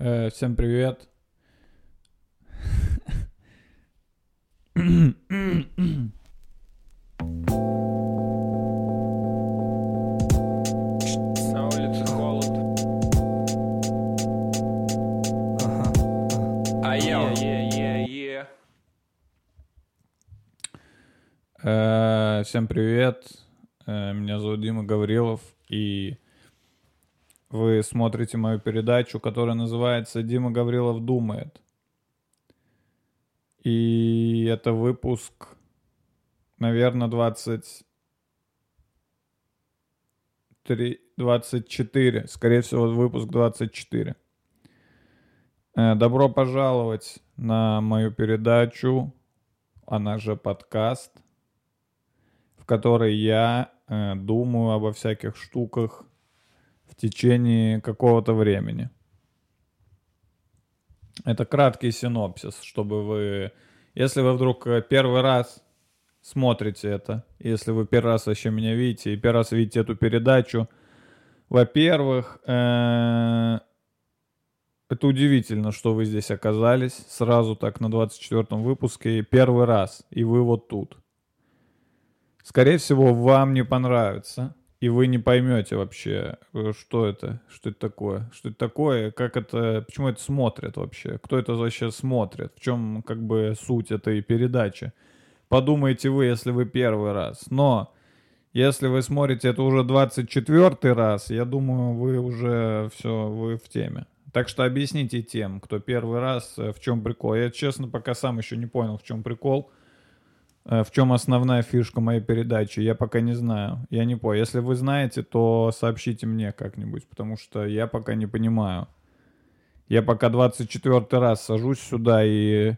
Всем привет. На улице холод. Всем привет. Меня зовут Дима Гаврилов, и вы смотрите мою передачу, которая называется «Дима Гаврилов думает». И это выпуск, наверное, 23, 24. Скорее всего, выпуск 24. Добро пожаловать на мою передачу, она же подкаст, в которой я думаю обо всяких штуках в течение какого-то времени. Это краткий синопсис, чтобы вы... Если вы вдруг первый раз смотрите это, если вы первый раз вообще меня видите, и первый раз видите эту передачу, во-первых, это удивительно, что вы здесь оказались сразу так на 24-м выпуске, первый раз, и вы вот тут. Скорее всего, вам не понравится. И вы не поймете вообще, что это такое, как это, почему это смотрят вообще, кто это вообще смотрит, в чем как бы суть этой передачи. Подумайте вы, если вы первый раз. Но если вы смотрите это уже 24-й раз, я думаю, вы уже все, вы в теме. Так что объясните тем, кто первый раз, в чем прикол. Я, честно, пока сам еще не понял, в чем прикол. В чем основная фишка моей передачи, я пока не знаю. Я не понял. Если вы знаете, то сообщите мне как-нибудь, потому что я пока не понимаю. Я пока 24-й раз сажусь сюда, и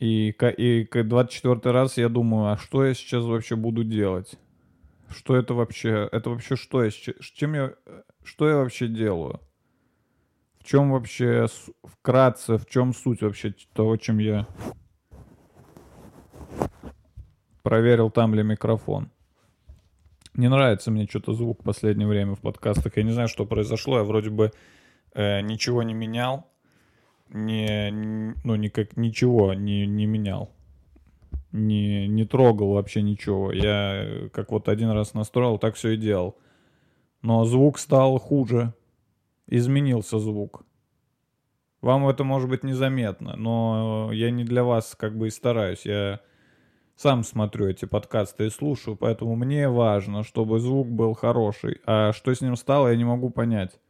24-й раз я думаю, а что я сейчас вообще буду делать? Что это вообще? Это вообще что я сейчас? Что я вообще делаю? В чем вообще, вкратце, в чем суть вообще того, чем я... Проверил, там ли микрофон. Не нравится мне что-то звук в последнее время в подкастах. Я не знаю, что произошло. Я вроде бы ничего не менял. Ничего не менял. Не трогал вообще ничего. Я как вот один раз настроил, так все и делал. Но звук стал хуже. Изменился звук. Вам это может быть незаметно, но я не для вас как бы и стараюсь. Я... Сам смотрю эти подкасты и слушаю, поэтому мне важно, чтобы звук был хороший. А что с ним стало, я не могу понять.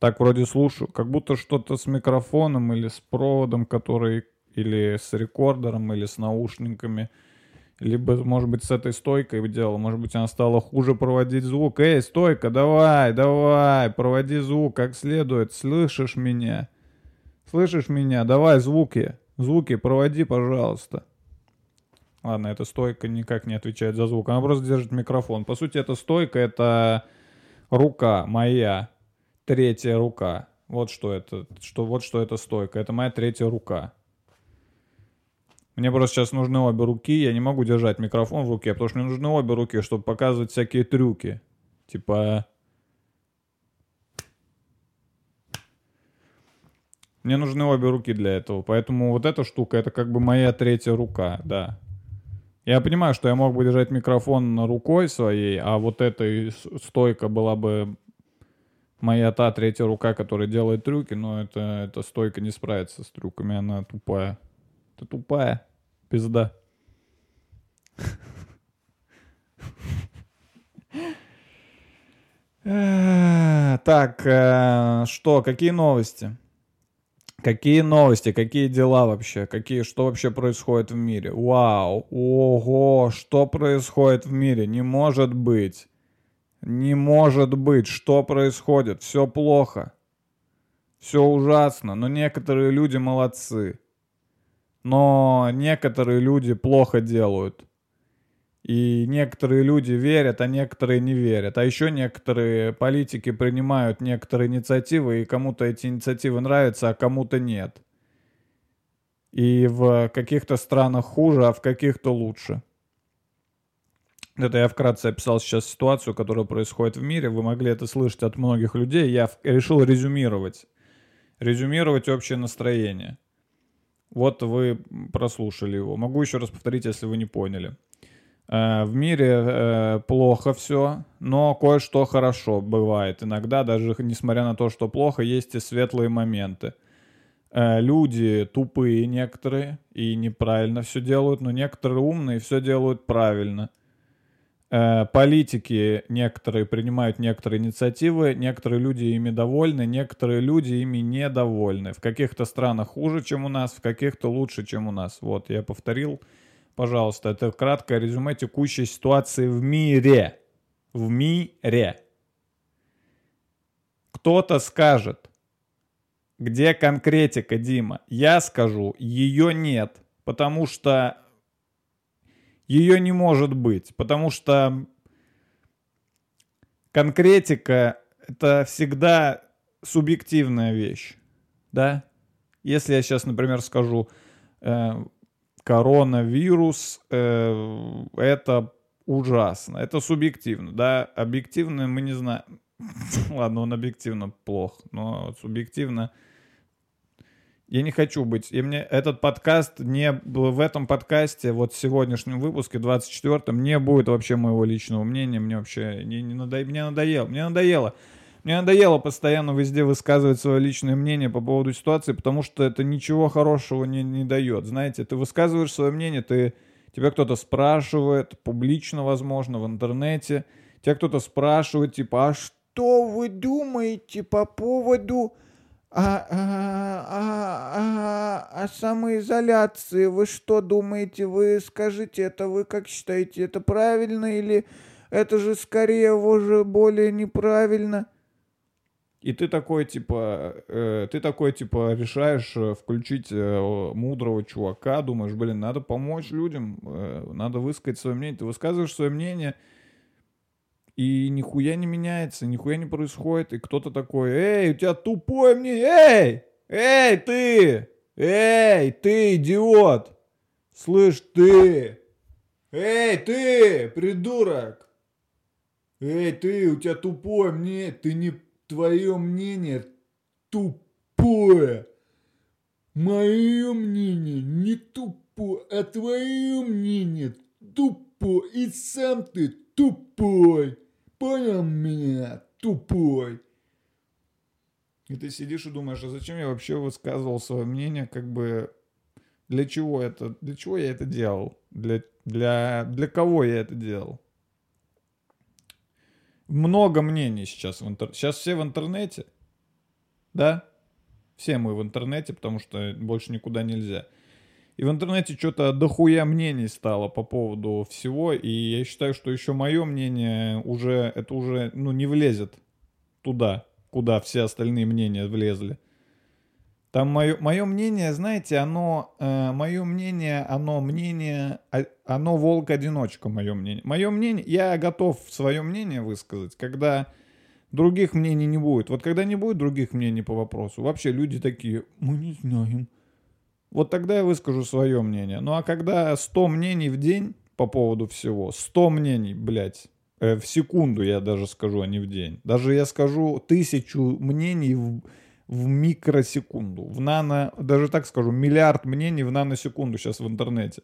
Так вроде слушаю, как будто что-то с микрофоном или с проводом, который... Или с рекордером, или с наушниками. Либо, может быть, с этой стойкой дело. Может быть, она стала хуже проводить звук. Эй, стойка, давай, проводи звук как следует. Слышишь меня? Давай звуки проводи, пожалуйста. Ладно, эта стойка никак не отвечает за звук. Она просто держит микрофон. По сути, эта стойка — это рука моя, третья рука. Вот что это стойка. Это моя третья рука. Мне просто сейчас нужны обе руки. Я не могу держать микрофон в руке, потому что мне нужны обе руки, чтобы показывать всякие трюки. Типа... Мне нужны обе руки для этого. Поэтому вот эта штука — это как бы моя третья рука, да. Я понимаю, что я мог бы держать микрофон рукой своей, а вот эта стойка была бы моя та третья рука, которая делает трюки, но эта стойка не справится с трюками, она тупая. Ты тупая, пизда. Так, что, какие новости? Какие новости, какие дела вообще, что вообще происходит в мире? Вау, ого, что происходит в мире? Не может быть, что происходит? Все плохо, все ужасно, но некоторые люди молодцы. Но некоторые люди плохо делают. И некоторые люди верят, а некоторые не верят. А еще некоторые политики принимают некоторые инициативы, и кому-то эти инициативы нравятся, а кому-то нет. И в каких-то странах хуже, а в каких-то лучше. Это я вкратце описал сейчас ситуацию, которая происходит в мире. Вы могли это слышать от многих людей. Я решил резюмировать резюмировать общее настроение. Вот вы прослушали его. Могу еще раз повторить, если вы не поняли. В мире плохо все, но кое-что хорошо бывает. Иногда, даже несмотря на то, что плохо, есть и светлые моменты. Люди тупые некоторые и неправильно все делают, но некоторые умные все делают правильно. Политики некоторые принимают некоторые инициативы, некоторые люди ими довольны, некоторые люди ими недовольны. В каких-то странах хуже, чем у нас, в каких-то лучше, чем у нас. Вот, я повторил, пожалуйста, это краткое резюме текущей ситуации в мире. В мире. Кто-то скажет: где конкретика, Дима? Я скажу, ее нет, потому что ее не может быть, потому что конкретика — это всегда субъективная вещь, да? Если я сейчас, например, скажу, коронавирус это ужасно, это субъективно, да? Объективно мы не знаем. Ладно, он объективно плох, но субъективно... Я не хочу быть. И мне этот подкаст не... В этом подкасте, вот в сегодняшнем выпуске, 24-м, не будет вообще моего личного мнения. Мне вообще Мне надоело постоянно везде высказывать свое личное мнение по поводу ситуации, потому что это ничего хорошего не дает. Знаете, ты высказываешь свое мнение, тебя кто-то спрашивает, публично, возможно, в интернете. Тебя кто-то спрашивает, типа, а что вы думаете по поводу... А самоизоляции вы что думаете? Вы скажите, это вы как считаете, это правильно или это же скорее уже более неправильно? И ты такой типа решаешь включить мудрого чувака, думаешь, блин, надо помочь людям, надо высказать свое мнение. Ты высказываешь свое мнение. И нихуя не меняется, нихуя не происходит. И кто-то такой: эй, у тебя тупое мнение, эй, ты, идиот. Слышь, ты, эй, ты, придурок. Эй, ты, у тебя тупое мнение, твое мнение тупое. Мое мнение не тупое, а твое мнение тупое. И сам ты тупой. Понял меня, тупой. И ты сидишь и думаешь, а зачем я вообще высказывал свое мнение, как бы для чего это, для чего я это делал, для кого я это делал? Много мнений сейчас в интернете. Сейчас все в интернете, да? Все мы в интернете, потому что больше никуда нельзя. И в интернете что-то дохуя мнений стало по поводу всего, и я считаю, что еще мое мнение уже не влезет туда, куда все остальные мнения влезли. Там мое мнение, знаете, оно волк-одиночка, мое мнение. Мое мнение, я готов свое мнение высказать, когда других мнений не будет. Вот когда не будет других мнений по вопросу, вообще люди такие, мы не знаем. Вот тогда я выскажу свое мнение. Ну а когда 100 мнений в день по поводу всего, 100 мнений, блядь, в секунду я даже скажу, а не в день. Даже я скажу 1000 мнений в микросекунду, даже так скажу, миллиард мнений в наносекунду сейчас в интернете.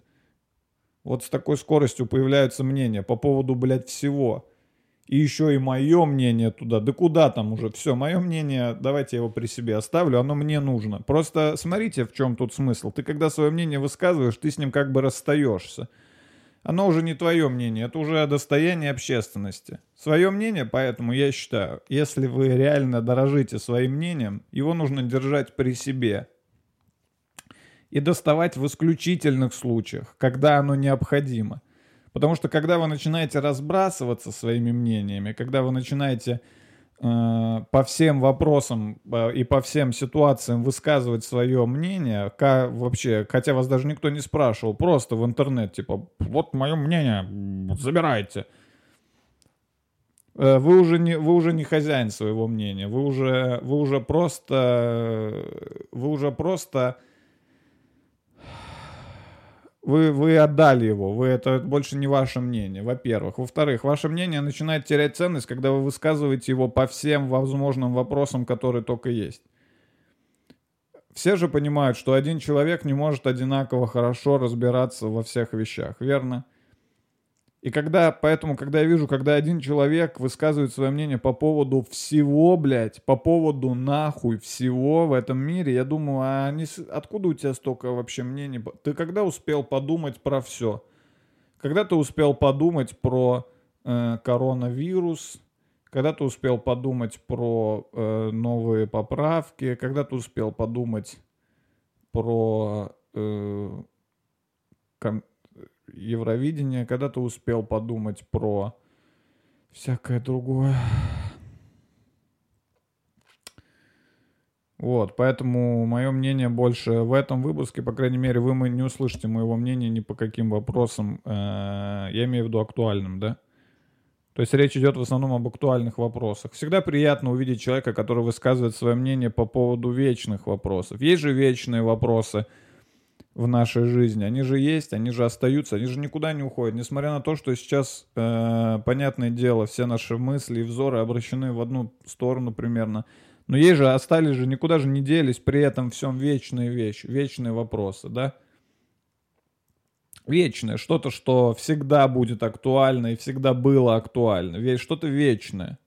Вот с такой скоростью появляются мнения по поводу, блядь, всего. И еще и мое мнение туда. Да куда там уже? Все, мое мнение, давайте я его при себе оставлю, оно мне нужно. Просто смотрите, в чем тут смысл. Ты когда свое мнение высказываешь, ты с ним как бы расстаешься. Оно уже не твое мнение, это уже достояние общественности. Свое мнение, поэтому я считаю, если вы реально дорожите своим мнением, его нужно держать при себе. И доставать в исключительных случаях, когда оно необходимо. Потому что когда вы начинаете разбрасываться своими мнениями, когда вы начинаете по всем вопросам и по всем ситуациям высказывать свое мнение, вообще, хотя вас даже никто не спрашивал, просто в интернет, типа, вот мое мнение, забирайте. Вы уже не хозяин своего мнения, вы уже просто Вы отдали его, это больше не ваше мнение, во-первых. Во-вторых, ваше мнение начинает терять ценность, когда вы высказываете его по всем возможным вопросам, которые только есть. Все же понимают, что один человек не может одинаково хорошо разбираться во всех вещах, верно? И когда я вижу, когда один человек высказывает свое мнение по поводу всего, по поводу нахуй всего в этом мире, я думаю, откуда у тебя столько вообще мнений? Ты когда успел подумать про все? Когда ты успел подумать про коронавирус? Когда ты успел подумать про новые поправки? Когда ты успел подумать про Евровидение? Когда ты успел подумать про всякое другое? Вот, поэтому мое мнение больше в этом выпуске, по крайней мере, вы не услышите моего мнения ни по каким вопросам, я имею в виду актуальным, да? То есть речь идет в основном об актуальных вопросах. Всегда приятно увидеть человека, который высказывает свое мнение по поводу вечных вопросов. Есть же вечные вопросы в нашей жизни. Они же есть, они же остаются, они же никуда не уходят. Несмотря на то, что сейчас, понятное дело, все наши мысли и взоры обращены в одну сторону примерно. Но ей же остались же, никуда же не делись при этом всем вечные вещи, вечные вопросы, да? Вечное, что-то, что всегда будет актуально и всегда было актуально, что-то вечное.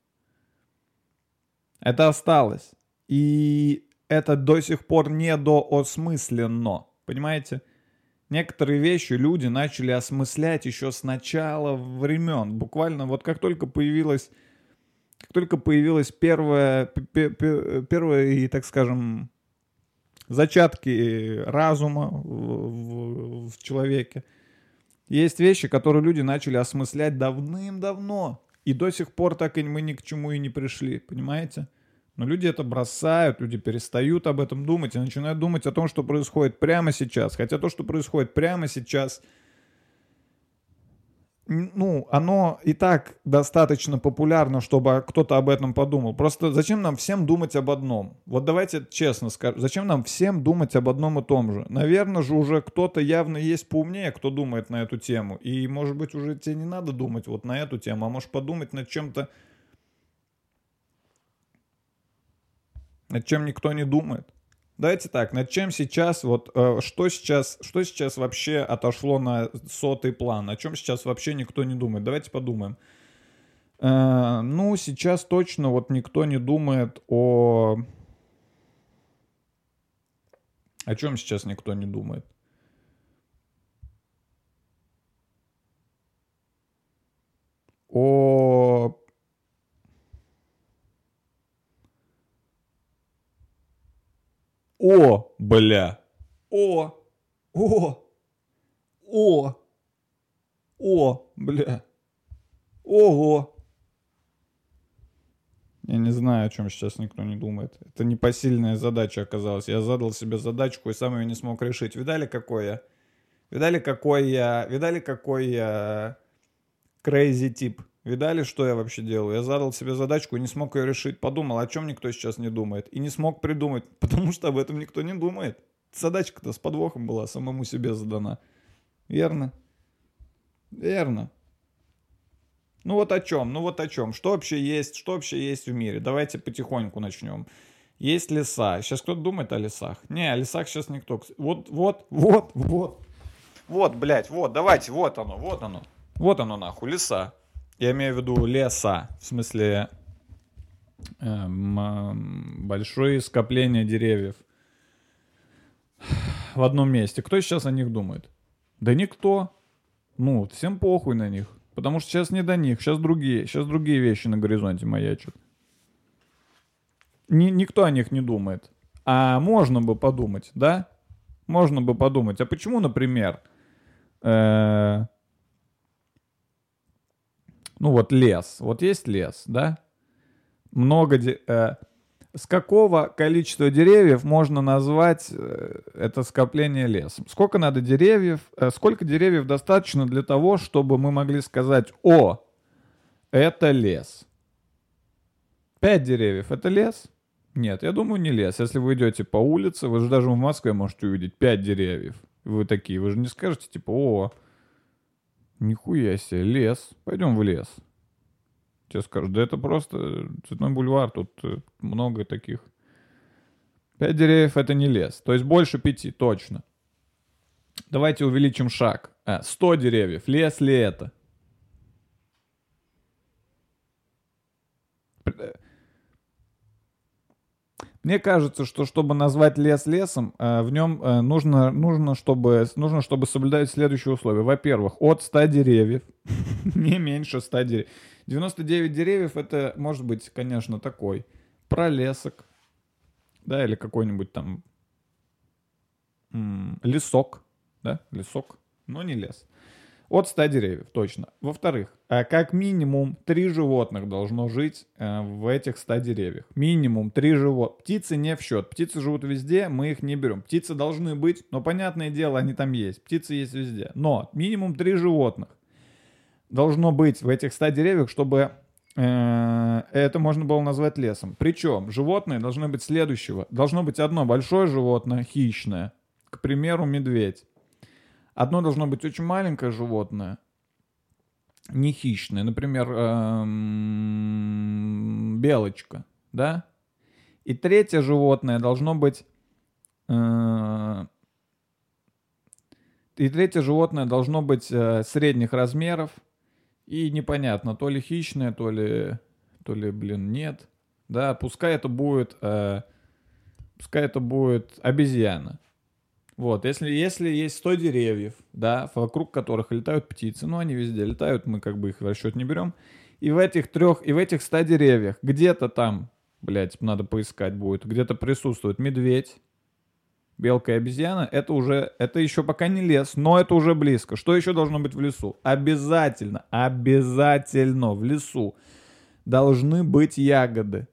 Это осталось. И это до сих пор недоосмысленно, понимаете? Некоторые вещи люди начали осмыслять еще с начала времен. Буквально вот как только появилась первые, так скажем, зачатки разума в человеке. Есть вещи, которые люди начали осмыслять давным-давно. И до сих пор так и мы ни к чему и не пришли, понимаете? Но люди это бросают, люди перестают об этом думать и начинают думать о том, что происходит прямо сейчас. Хотя то, что происходит прямо сейчас, оно и так достаточно популярно, чтобы кто-то об этом подумал. Просто зачем нам всем думать об одном? Вот давайте честно скажем, зачем нам всем думать об одном и том же? Наверное же уже кто-то явно есть поумнее, кто думает на эту тему. И, может быть, уже тебе не надо думать вот на эту тему, а можешь подумать над чем-то, над чем никто не думает. Давайте так, над чем сейчас, что сейчас вообще отошло на сотый план, о чем сейчас вообще никто не думает. Давайте подумаем. Сейчас точно никто не думает о чем сейчас никто не думает. Ого. Я не знаю, о чем сейчас никто не думает. Это непосильная задача оказалась. Я задал себе задачку и сам ее не смог решить. Видали, какой я crazy тип? Видали, что я вообще делаю? Я задал себе задачку и не смог ее решить. Подумал, о чем никто сейчас не думает. И не смог придумать, потому что об этом никто не думает. Задачка-то с подвохом была, самому себе задана. Верно. Ну вот о чем. Что вообще есть в мире? Давайте потихоньку начнем. Есть леса. Сейчас кто-то думает о лесах? Не, о лесах сейчас никто. Вот оно. Вот оно нахуй, леса. Я имею в виду леса, в смысле большое скопление деревьев в одном месте. Кто сейчас о них думает? Да никто. Всем похуй на них. Потому что сейчас не до них, сейчас другие вещи на горизонте маячат. Никто о них не думает. А можно бы подумать, да? Можно бы подумать. А почему, например... лес. Вот есть лес, да? С какого количества деревьев можно назвать это скопление лесом? Сколько надо деревьев? Сколько деревьев достаточно для того, чтобы мы могли сказать, это лес? 5 деревьев — это лес? Нет, я думаю, не лес. Если вы идете по улице, вы же даже в Москве можете увидеть 5 деревьев. Вы такие, вы же не скажете, нихуя себе, лес. Пойдем в лес. Тебе скажут, да это просто Цветной бульвар, тут много таких. 5 деревьев — это не лес. То есть больше 5, точно. Давайте увеличим шаг. 100 деревьев. Лес ли это? Мне кажется, что чтобы назвать лес лесом, в нем нужно, чтобы соблюдать следующие условия. Во-первых, от 100 деревьев, не меньше 100 деревьев. 99 деревьев — это может быть, конечно, такой пролесок, да, или какой-нибудь там лесок, да, лесок, но не лес. От 100 деревьев, точно. Во-вторых, как минимум 3 животных должно жить в этих 100 деревьях. Минимум 3 животных. Птицы не в счет. Птицы живут везде, мы их не берем. Птицы должны быть, но, понятное дело, они там есть. Птицы есть везде. Но минимум 3 животных должно быть в этих 100 деревьях, чтобы это можно было назвать лесом. Причем животные должны быть следующего. Должно быть одно большое животное, хищное. К примеру, медведь. Одно должно быть очень маленькое животное, не хищное, например, белочка, да? И третье животное должно быть... средних размеров и непонятно, то ли хищное, то ли нет. Да, пускай это будет обезьяна. Вот, если есть 100 деревьев, да, вокруг которых летают птицы, но они везде летают, мы как бы их в расчет не берем, и в этих 100 деревьях где-то там, надо поискать будет, где-то присутствует медведь, белка и обезьяна, это еще пока не лес, но это уже близко. Что еще должно быть в лесу? Обязательно в лесу должны быть ягоды.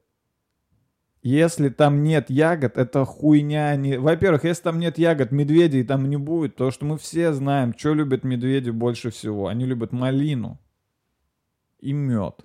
Если там нет ягод, это хуйня. Во-первых, если там нет ягод, медведей там не будет. Потому что мы все знаем, что любят медведи больше всего. Они любят малину и мед.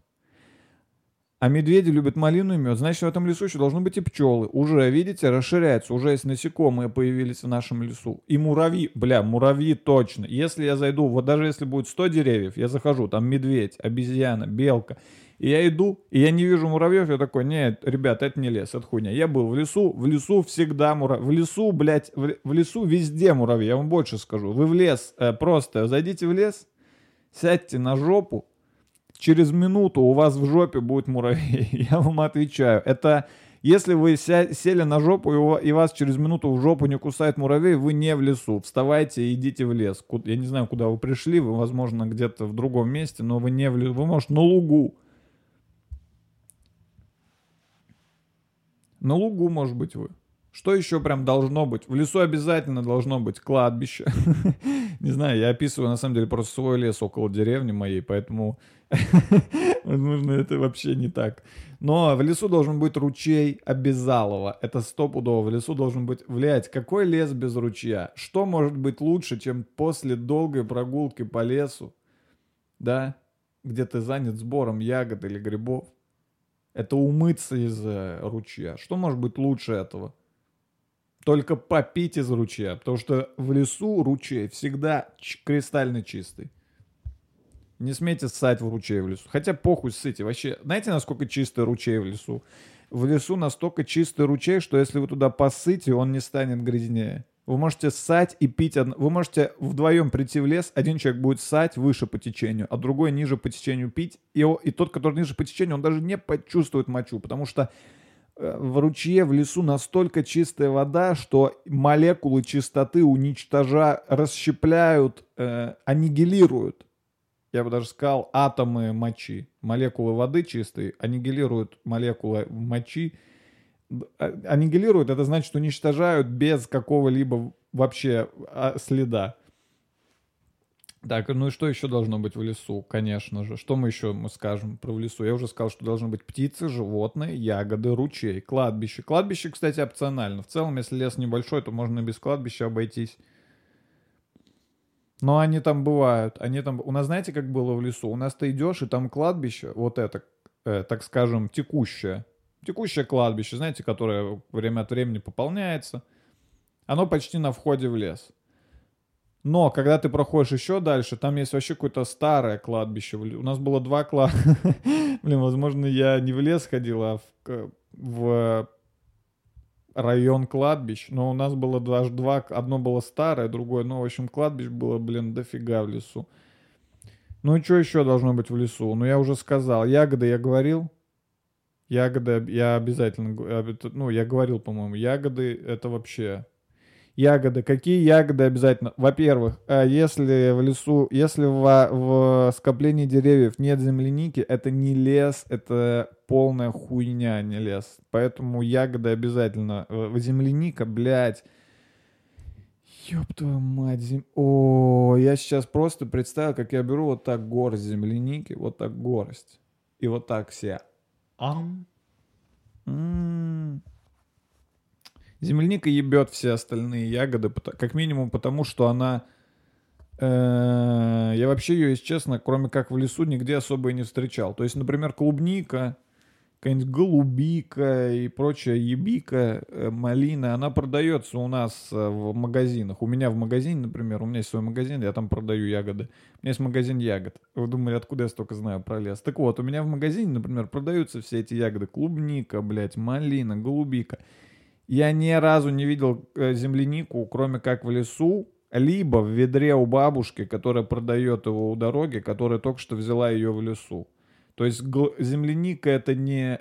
А медведи любят малину и мед. Значит, в этом лесу еще должны быть и пчелы. Уже, видите, расширяется. Уже есть насекомые появились в нашем лесу. И муравьи. Муравьи точно. Если я зайду, вот даже если будет 100 деревьев, я захожу, там медведь, обезьяна, белка. И я иду, и я не вижу муравьев, я такой, нет, ребят, это не лес, это хуйня. Я был в лесу всегда муравьи. В лесу везде муравьи, я вам больше скажу. Вы в лес, просто зайдите в лес, сядьте на жопу, через минуту у вас в жопе будет муравей. Я вам отвечаю, это если вы сели на жопу, и вас через минуту в жопу не кусает муравей, вы не в лесу. Вставайте и идите в лес. Я не знаю, куда вы пришли, вы, возможно, где-то в другом месте, но вы не в лесу, вы, может, на лугу. На лугу, может быть, вы. Что еще прям должно быть? В лесу обязательно должно быть кладбище. Не знаю, я описываю, на самом деле, просто свой лес около деревни моей, поэтому, возможно, это вообще не так. Но в лесу должен быть ручей обязалово. Это стопудово. В лесу должен быть... какой лес без ручья? Что может быть лучше, чем после долгой прогулки по лесу, да, где ты занят сбором ягод или грибов? Это умыться из ручья. Что может быть лучше этого? Только попить из ручья. Потому что в лесу ручей всегда кристально чистый. Не смейте ссать в ручей в лесу. Хотя похуй ссыте. Вообще, знаете, насколько чистый ручей в лесу? В лесу настолько чистый ручей, что если вы туда поссыте, он не станет грязнее. Вы можете ссать и пить. Вы можете вдвоем прийти в лес. Один человек будет ссать выше по течению, а другой ниже по течению пить. И тот, который ниже по течению, он даже не почувствует мочу. Потому что в ручье, в лесу настолько чистая вода, что молекулы чистоты расщепляют, аннигилируют. Я бы даже сказал, атомы мочи. Молекулы воды чистой аннигилируют молекулы мочи. Аннигилируют, это значит уничтожают без какого-либо вообще следа. Так, ну и что еще должно быть в лесу, конечно же. Что мы еще скажем про в лесу? Я уже сказал, что должны быть птицы, животные, ягоды, ручей, кладбище. Кладбище, кстати, опционально. В целом, если лес небольшой, то можно и без кладбища обойтись. Но они там бывают. У нас, знаете, как было в лесу? У нас ты идешь, и там кладбище, вот это, так скажем, текущее. Текущее кладбище, знаете, которое время от времени пополняется, оно почти на входе в лес. Но когда ты проходишь еще дальше, там есть вообще какое-то старое кладбище. У нас было 2 кладбища. Возможно, я не в лес ходил, а в район кладбищ, но у нас было даже два, одно было старое, другое, ну, в общем, кладбищ было, блин, дофига в лесу. Ну и что еще должно быть в лесу? Ну, я уже сказал, ягоды я говорил, ягоды я обязательно, ну, я говорил, по-моему, ягоды это вообще... Ягоды. Какие ягоды обязательно? Во-первых, если в лесу, если в скоплении деревьев нет земляники, это не лес, это полная хуйня, не лес. Поэтому ягоды обязательно. Земляника, блядь. Ёб твою мать, О, я сейчас просто представил, как я беру вот так горсть земляники, вот так горсть. И вот так все. Земляника ебет все остальные ягоды, как минимум потому, что она... Я вообще ее, если честно, кроме как в лесу, нигде особо и не встречал. То есть, например, клубника, какая-нибудь голубика и прочая ебика, малина, она продается у нас в магазинах. У меня в магазине, например, у меня есть свой магазин, я там продаю ягоды. У меня есть магазин ягод. Вы думали, откуда я столько знаю про лес? Так вот, у меня в магазине, например, продаются все эти ягоды. Клубника, блядь, малина, голубика. Я ни разу не видел землянику, кроме как в лесу, либо в ведре у бабушки, которая продает его у дороги, которая только что взяла ее в лесу. То есть земляника это не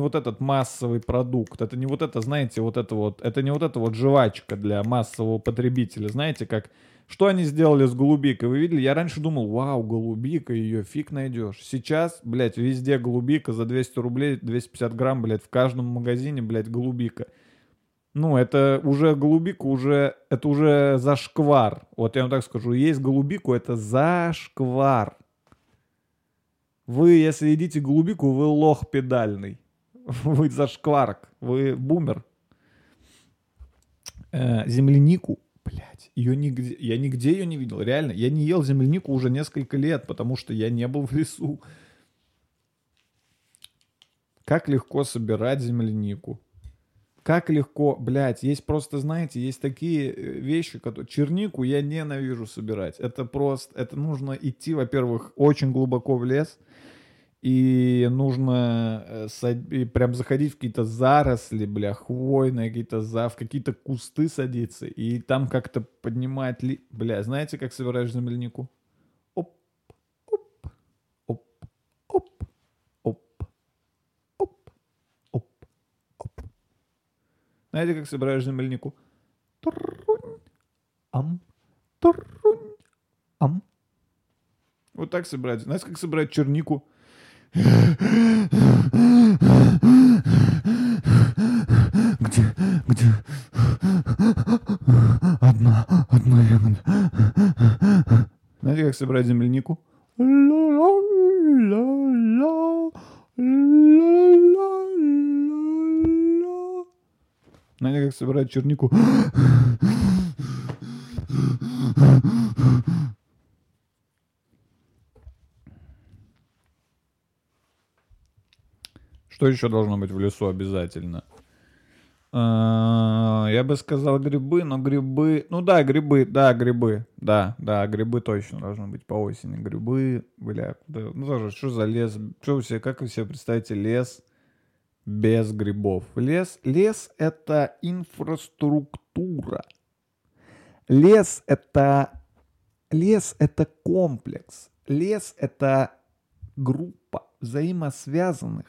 вот этот массовый продукт, это не вот это, знаете, вот это вот, это не вот это вот жвачка для массового потребителя, знаете, как что они сделали с голубикой, вы видели? Я раньше думал, вау, голубика, ее фиг найдешь. Сейчас, блядь, везде голубика за 200 рублей, 250 грамм, блядь, в каждом магазине, блядь, голубика. Ну, это уже голубика, это уже зашквар. Вот я вам так скажу, есть голубику, это зашквар. Вы, если едите голубику, вы лох педальный. Вы зашкварок, вы бумер. Землянику, блядь, я нигде ее не видел, реально. Я не ел землянику уже несколько лет, потому что я не был в лесу. Как легко собирать землянику. Как легко, блядь, есть просто, знаете, есть такие вещи, которые... Чернику я ненавижу собирать. Это просто, это нужно идти, во-первых, очень глубоко в лес. И нужно и прям заходить в какие-то заросли, бля, хвойные какие-то, в какие-то кусты садиться. И там как-то поднимать... Бля, знаете, как собираешь землянику? Оп, оп, оп, оп. Знаете, как собираешь землянику? Турунь, ам, турунь, ам. Вот так собирать. Знаете, как собирать чернику? Где? Одна ягода. Знаете, как собирать землянику? Знаете, как собирать чернику? Что еще должно быть в лесу обязательно? Я бы сказал грибы, но грибы... Ну да, грибы. Да, грибы точно должны быть по осени. Грибы, бля, да. Ну тоже, что за лес? Как вы себе представите лес без грибов? Лес — это инфраструктура. Лес — это комплекс. Лес — это группа взаимосвязанных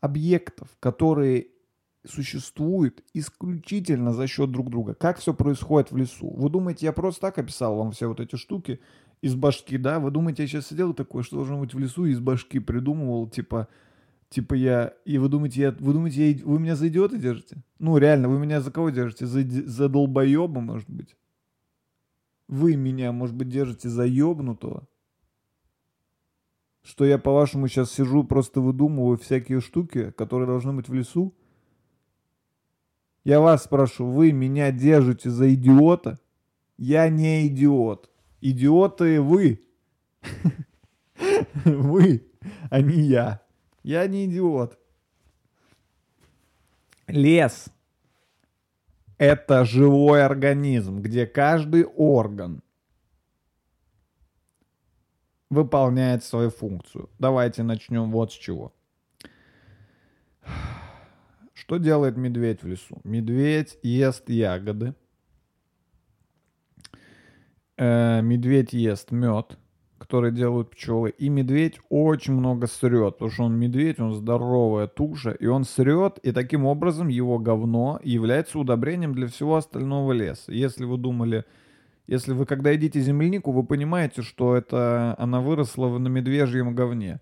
объектов, которые существуют исключительно за счет друг друга. Как все происходит в лесу? Вы думаете, я просто так описал вам все вот эти штуки из башки, да? Вы думаете, я сейчас сидел такое, что должно быть в лесу, и из башки придумывал, типа я... И вы думаете, вы меня за идиота держите? Ну, реально, вы меня за кого держите? За долбоеба, может быть? Вы меня, может быть, держите за ебнутого? Что я, по-вашему, сейчас сижу, просто выдумываю всякие штуки, которые должны быть в лесу? Я вас спрошу, вы меня держите за идиота? Я не идиот. Идиоты вы. Вы, а не я. Я не идиот. Лес — это живой организм, где каждый орган выполняет свою функцию. Давайте начнем вот с чего. Что делает медведь в лесу? Медведь ест ягоды. Медведь ест мед, который делают пчелы. И медведь очень много срет, потому что он медведь, он здоровая туша, и он срет, и таким образом его говно является удобрением для всего остального леса. Если вы думали, если вы когда едите землянику, вы понимаете, что это она выросла на медвежьем говне.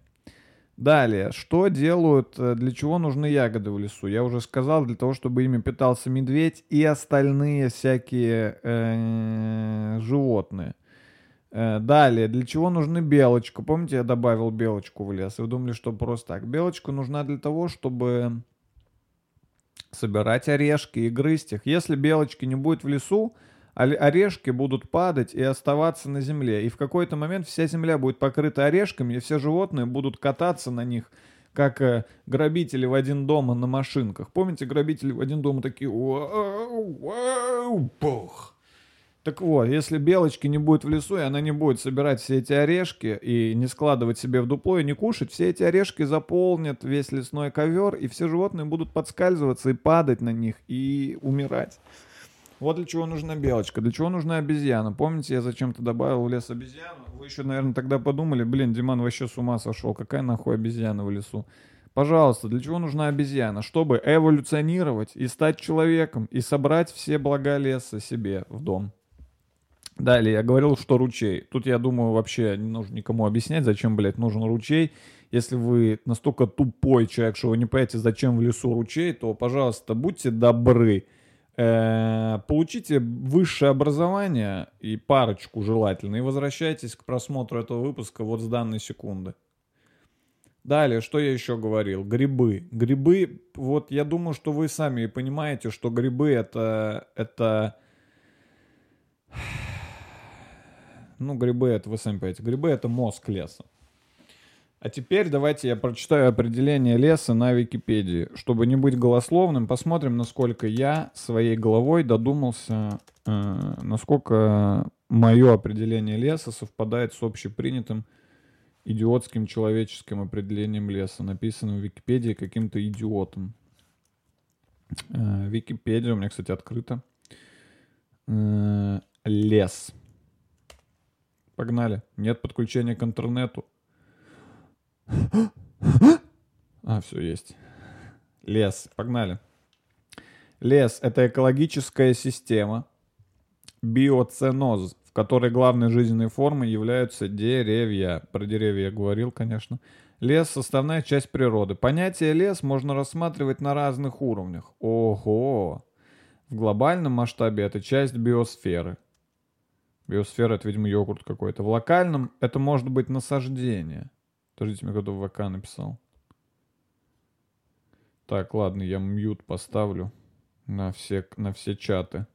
Далее, что делают, для чего нужны ягоды в лесу? Я уже сказал, для того, чтобы ими питался медведь и остальные всякие животные. Далее, для чего нужны белочка? Помните, я добавил белочку в лес, и вы думали, что просто так. Белочка нужна для того, чтобы собирать орешки и грызть их. Если белочки не будет в лесу, орешки будут падать и оставаться на земле. И в какой-то момент вся земля будет покрыта орешками, и все животные будут кататься на них, как грабители в один дома на машинках. Помните, грабители в один дома такие... Так вот, если белочки не будет в лесу, и она не будет собирать все эти орешки, и не складывать себе в дупло, и не кушать, все эти орешки заполнят весь лесной ковер, и все животные будут подскальзываться и падать на них, и умирать. Вот для чего нужна белочка, для чего нужна обезьяна. Помните, я зачем-то добавил в лес обезьяну? Вы еще, наверное, тогда подумали, блин, Диман вообще с ума сошел, какая нахуй обезьяна в лесу? Пожалуйста, для чего нужна обезьяна? Чтобы эволюционировать и стать человеком, и собрать все блага леса себе в дом. Далее, я говорил, что ручей. Тут, я думаю, вообще не нужно никому объяснять, зачем, блядь, нужен ручей. Если вы настолько тупой человек, что вы не понимаете, зачем в лесу ручей, то, пожалуйста, будьте добры. Получите высшее образование и парочку желательно, и возвращайтесь к просмотру этого выпуска вот с данной секунды. Далее, что я еще говорил? Грибы. Грибы, вот я думаю, что вы сами понимаете, что грибы это... Ну, грибы это, вы сами понимаете, грибы это мозг леса. А теперь давайте я прочитаю определение леса на Википедии. Чтобы не быть голословным, посмотрим, насколько я своей головой додумался, насколько мое определение леса совпадает с общепринятым идиотским человеческим определением леса, написанным в Википедии каким-то идиотом. Википедия у меня, кстати, открыта. Лес. Погнали. Нет подключения к интернету. А, все есть. Лес. Погнали. Лес — это экологическая система, биоценоз, в которой главной жизненной формой являются деревья. Про деревья я говорил, конечно. Лес — составная часть природы. Понятие лес можно рассматривать на разных уровнях. Ого! В глобальном масштабе это часть биосферы. Биосфера — это, видимо, йогурт какой-то. В локальном это может быть насаждение. Подождите, мне кто-то в ВК написал. Так, ладно, я мьют поставлю на все чаты.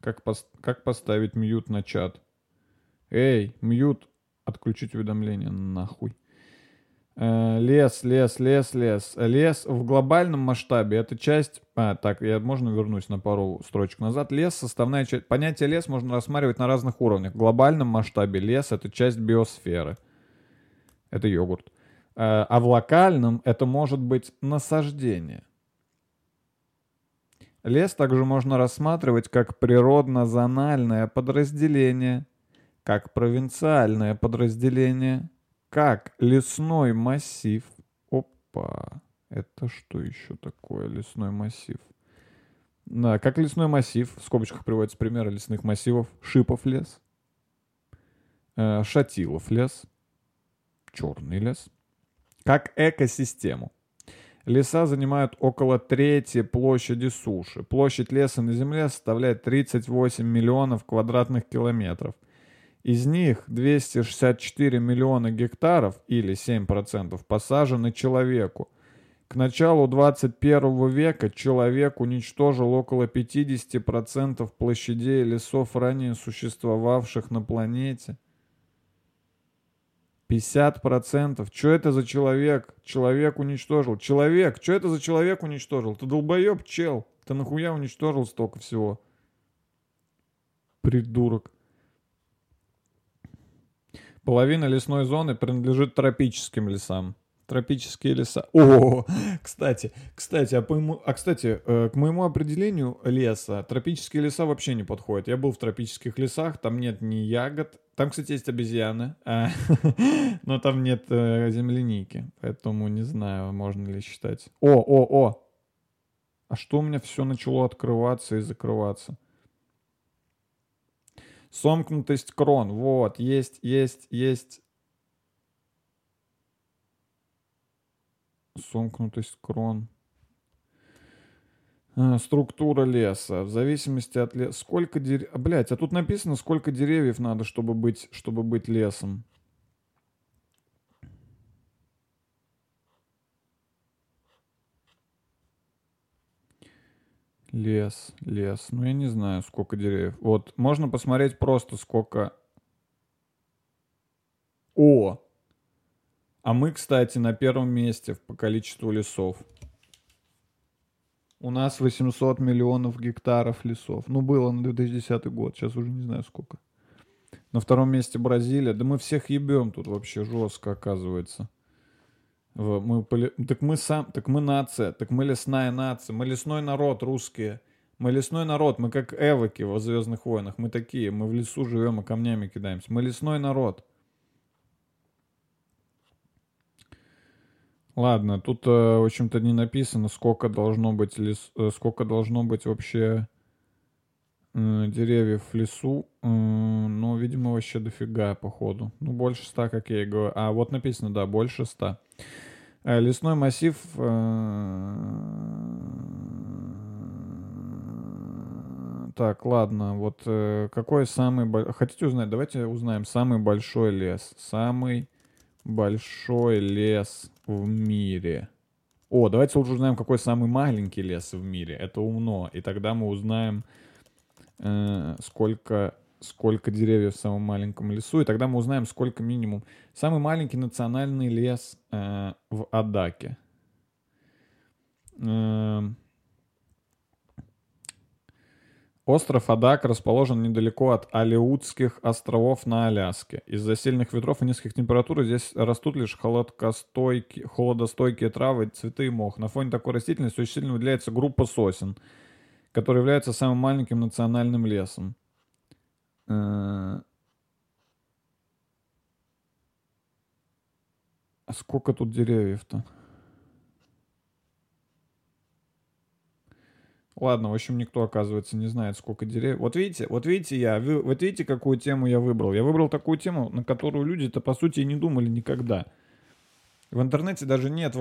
Как поставить мьют на чат? Эй, мьют! Отключить уведомления, нахуй. Лес. Лес в глобальном масштабе — это часть... можно вернусь на пару строчек назад. Лес — составная часть... Понятие лес можно рассматривать на разных уровнях. В глобальном масштабе лес — это часть биосферы. Это йогурт. А в локальном это может быть насаждение. Лес также можно рассматривать как природно-зональное подразделение, как провинциальное подразделение, как лесной массив. Опа, это что еще такое лесной массив? Да, как лесной массив, в скобочках приводятся примеры лесных массивов. Шипов лес, Шатилов лес. Черный лес. Как экосистему. Леса занимают около трети площади суши. Площадь леса на Земле составляет 38 миллионов квадратных километров. Из них 264 миллиона гектаров, или 7%, посажены человеку. К началу 21 века человек уничтожил около 50% площадей лесов, ранее существовавших на планете. 50%. Что это за человек? Человек уничтожил. Человек, что это за человек уничтожил? Ты долбоеб, чел. Ты нахуя уничтожил столько всего? Придурок. Половина лесной зоны принадлежит тропическим лесам. Тропические леса. О, кстати, к моему определению леса тропические леса вообще не подходят. Я был в тропических лесах, там нет ни ягод. Там, кстати, есть обезьяны, но там нет земляники. Поэтому не знаю, можно ли считать. А что у меня все начало открываться и закрываться? Сомкнутость крон. Вот, есть. Сомкнутость крон. Структура леса. В зависимости от леса. Сколько деревьев... Блять, а тут написано, сколько деревьев надо, чтобы быть лесом. Лес. Ну, я не знаю, сколько деревьев. Вот, можно посмотреть просто, сколько... О! А мы, кстати, на первом месте по количеству лесов. У нас 800 миллионов гектаров лесов. Ну, было на 2010 год, сейчас уже не знаю сколько. На втором месте Бразилия. Да мы всех ебем тут вообще жестко, оказывается. Так мы нация, так мы лесная нация, мы лесной народ русские. Мы лесной народ, мы как эвоки во «Звездных войнах». Мы такие, мы в лесу живем и камнями кидаемся. Мы лесной народ. Ладно, тут, в общем-то, не написано, сколько должно быть вообще деревьев в лесу. Ну, видимо, вообще дофига, походу. Ну, больше 100, как я и говорю. А, вот написано, да, больше 100. Лесной массив... Так, ладно, вот какой самый... Хотите узнать? Давайте узнаем самый большой лес. Самый большой лес... в мире. О, давайте лучше узнаем, какой самый маленький лес в мире. Это умно. И тогда мы узнаем, сколько деревьев в самом маленьком лесу. И тогда мы узнаем, сколько минимум. Самый маленький национальный лес в Адаке. Остров Адак расположен недалеко от Алеутских островов на Аляске. Из-за сильных ветров и низких температур здесь растут лишь холодостойкие травы, цветы и мох. На фоне такой растительности очень сильно выделяется группа сосен, которая является самым маленьким национальным лесом. А сколько тут деревьев-то? Ладно, в общем, никто, оказывается, не знает, сколько деревьев. Вот видите, какую тему я выбрал. Я выбрал такую тему, на которую люди-то, по сути, и не думали никогда. В интернете даже нет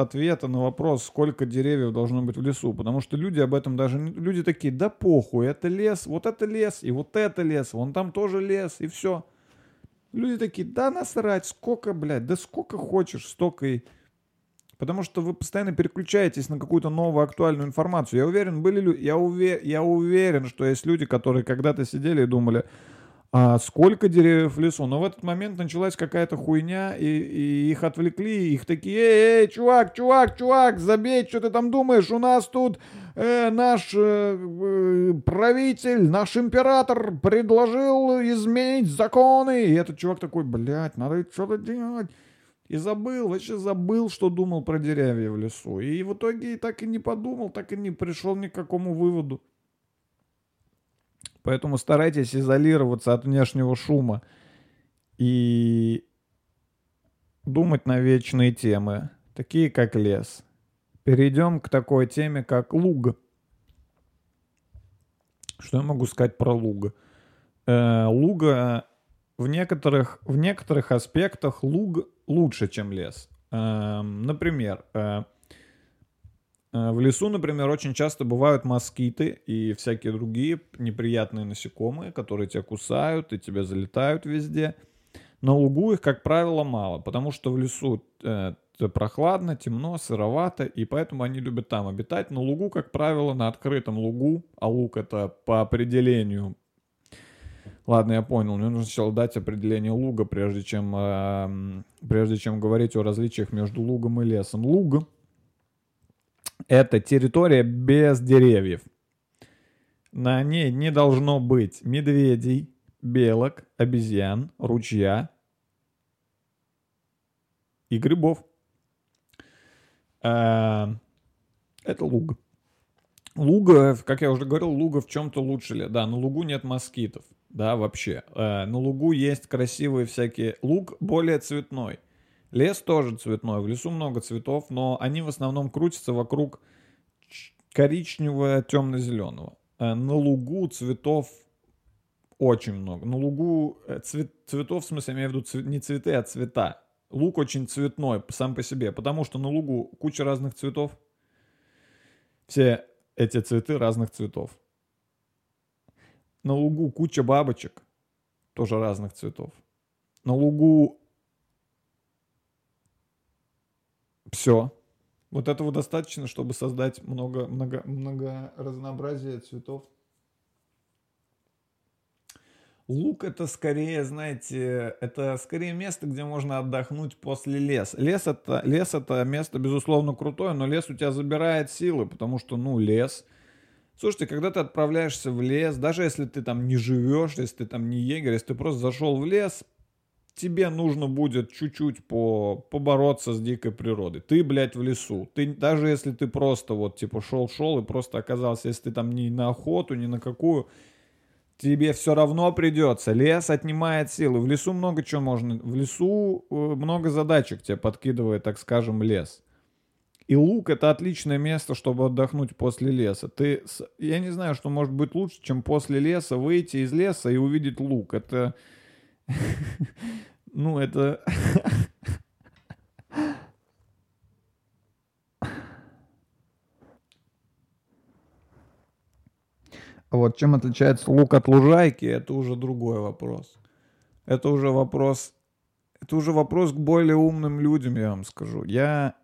ответа на вопрос, сколько деревьев должно быть в лесу. Потому что люди об этом даже... Люди такие, да похуй, это лес, и вот это лес, вон там тоже лес, и все. Люди такие, да насрать, сколько, блядь, да сколько хочешь, столько и... Потому что вы постоянно переключаетесь на какую-то новую актуальную информацию. Я уверен, я уверен, что есть люди, которые когда-то сидели и думали, а сколько деревьев в лесу. Но в этот момент началась какая-то хуйня, и их отвлекли, их такие, эй, чувак, забей, что ты там думаешь, у нас тут наш правитель, наш император предложил изменить законы. И этот чувак такой, блядь, надо что-то делать. И вообще забыл, что думал про деревья в лесу. И в итоге так и не подумал, так и не пришел ни к какому выводу. Поэтому старайтесь изолироваться от внешнего шума и думать на вечные темы, такие как лес. Перейдем к такой теме, как луг. Что я могу сказать про луг? Луга в некоторых аспектах луг лучше, чем лес. Например, в лесу, например, очень часто бывают москиты и всякие другие неприятные насекомые, которые тебя кусают и тебя залетают везде. На лугу их, как правило, мало, потому что в лесу прохладно, темно, сыровато, и поэтому они любят там обитать. На лугу, как правило, на открытом лугу, а луг это по определению... Ладно, я понял. Мне нужно сначала дать определение луга, прежде чем говорить о различиях между лугом и лесом. Луг — это территория без деревьев. На ней не должно быть медведей, белок, обезьян, ручья, и грибов. Это луг. Луга, как я уже говорил, луга в чем-то лучше. Да, на лугу нет москитов. Да, вообще. На лугу есть красивые всякие... Луг более цветной. Лес тоже цветной. В лесу много цветов, но они в основном крутятся вокруг коричневого, темно-зеленого. На лугу цветов очень много. На лугу цветов, в смысле, я имею в виду не цветы, а цвета. Луг очень цветной сам по себе, потому что на лугу куча разных цветов. Все эти цветы разных цветов. На лугу куча бабочек, тоже разных цветов. На лугу все. Вот этого достаточно, чтобы создать много разнообразия цветов. Луг — это скорее, знаете, это скорее место, где можно отдохнуть после леса. Лес это место, безусловно, крутое, но лес у тебя забирает силы, потому что, лес. Слушайте, когда ты отправляешься в лес, даже если ты там не живешь, если ты там не егерь, если ты просто зашел в лес, тебе нужно будет чуть-чуть побороться с дикой природой. Ты, блядь, в лесу. Ты, даже если ты просто шел-шел и просто оказался, если ты там не на охоту, ни на какую... Тебе все равно придется. Лес отнимает силы. В лесу много чего можно. В лесу много задачек тебе подкидывает, так скажем, лес. И луг — это отличное место, чтобы отдохнуть после леса. Я не знаю, что может быть лучше, чем после леса выйти из леса и увидеть луг. Это... это... Вот чем отличается луг от лужайки, это уже другой вопрос. Это уже вопрос к более умным людям, я вам скажу. Я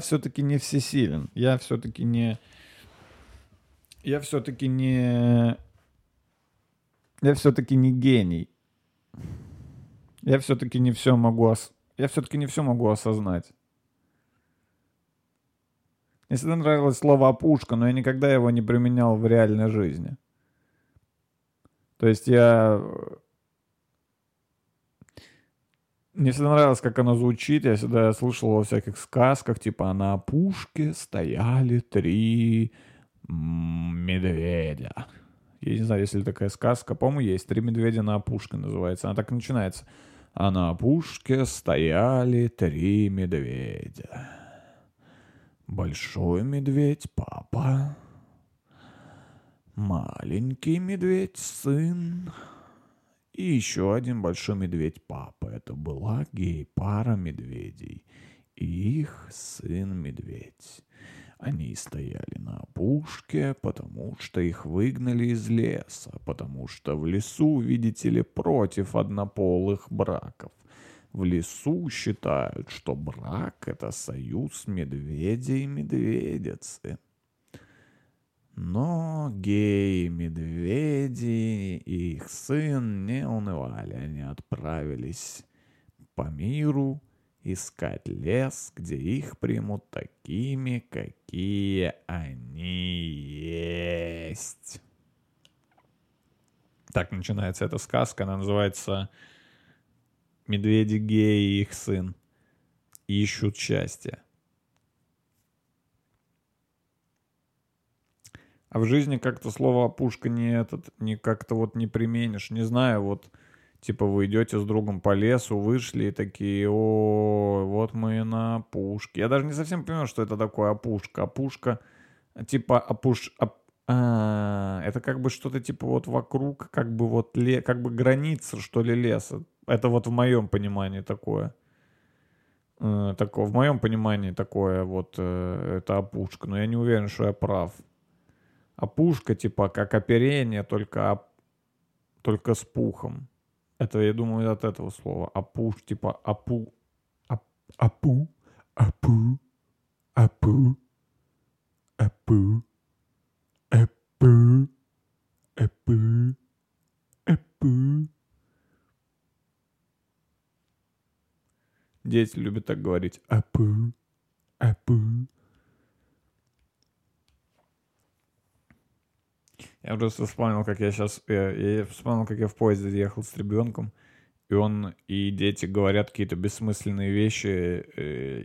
все-таки не всесилен. Я все-таки не гений. Я все-таки не все могу осознать. Мне всегда нравилось слово «опушка», но я никогда его не применял в реальной жизни. То есть Мне всегда нравилось, как оно звучит. Я всегда слышал во всяких сказках, типа «на опушке стояли 3 медведя». Я не знаю, есть ли такая сказка. По-моему, есть. «Три медведя на опушке» называется. Она так и начинается. «А на опушке стояли 3 медведя». Большой медведь — папа, маленький медведь — сын, и еще один большой медведь — папа. Это была гей-пара медведей и их сын-медведь. Они стояли на опушке, потому что их выгнали из леса, потому что в лесу, видите ли, против однополых браков. В лесу считают, что брак — это союз медведя и медведицы. Но геи-медведи и их сын не унывали. Они отправились по миру искать лес, где их примут такими, какие они есть. Так начинается эта сказка. Она называется... Медведи, геи и их сын ищут счастье. А в жизни как-то слово «опушка» не как-то не применишь. Не знаю, вы идете с другом по лесу, вышли и такие, о, вот мы на опушке. Я даже не совсем понимаю, что это такое опушка. Опушка, это как бы что-то вокруг, граница, что ли, леса. Это в моем понимании такое. Это опушка. Но я не уверен, что я прав. Опушка как оперение, только с пухом. Это, я думаю, от этого слова. Опу. 10 любят так говорить. Апу. Я просто вспомнил, как я в поезде ехал с ребенком, и он, и дети говорят какие-то бессмысленные вещи,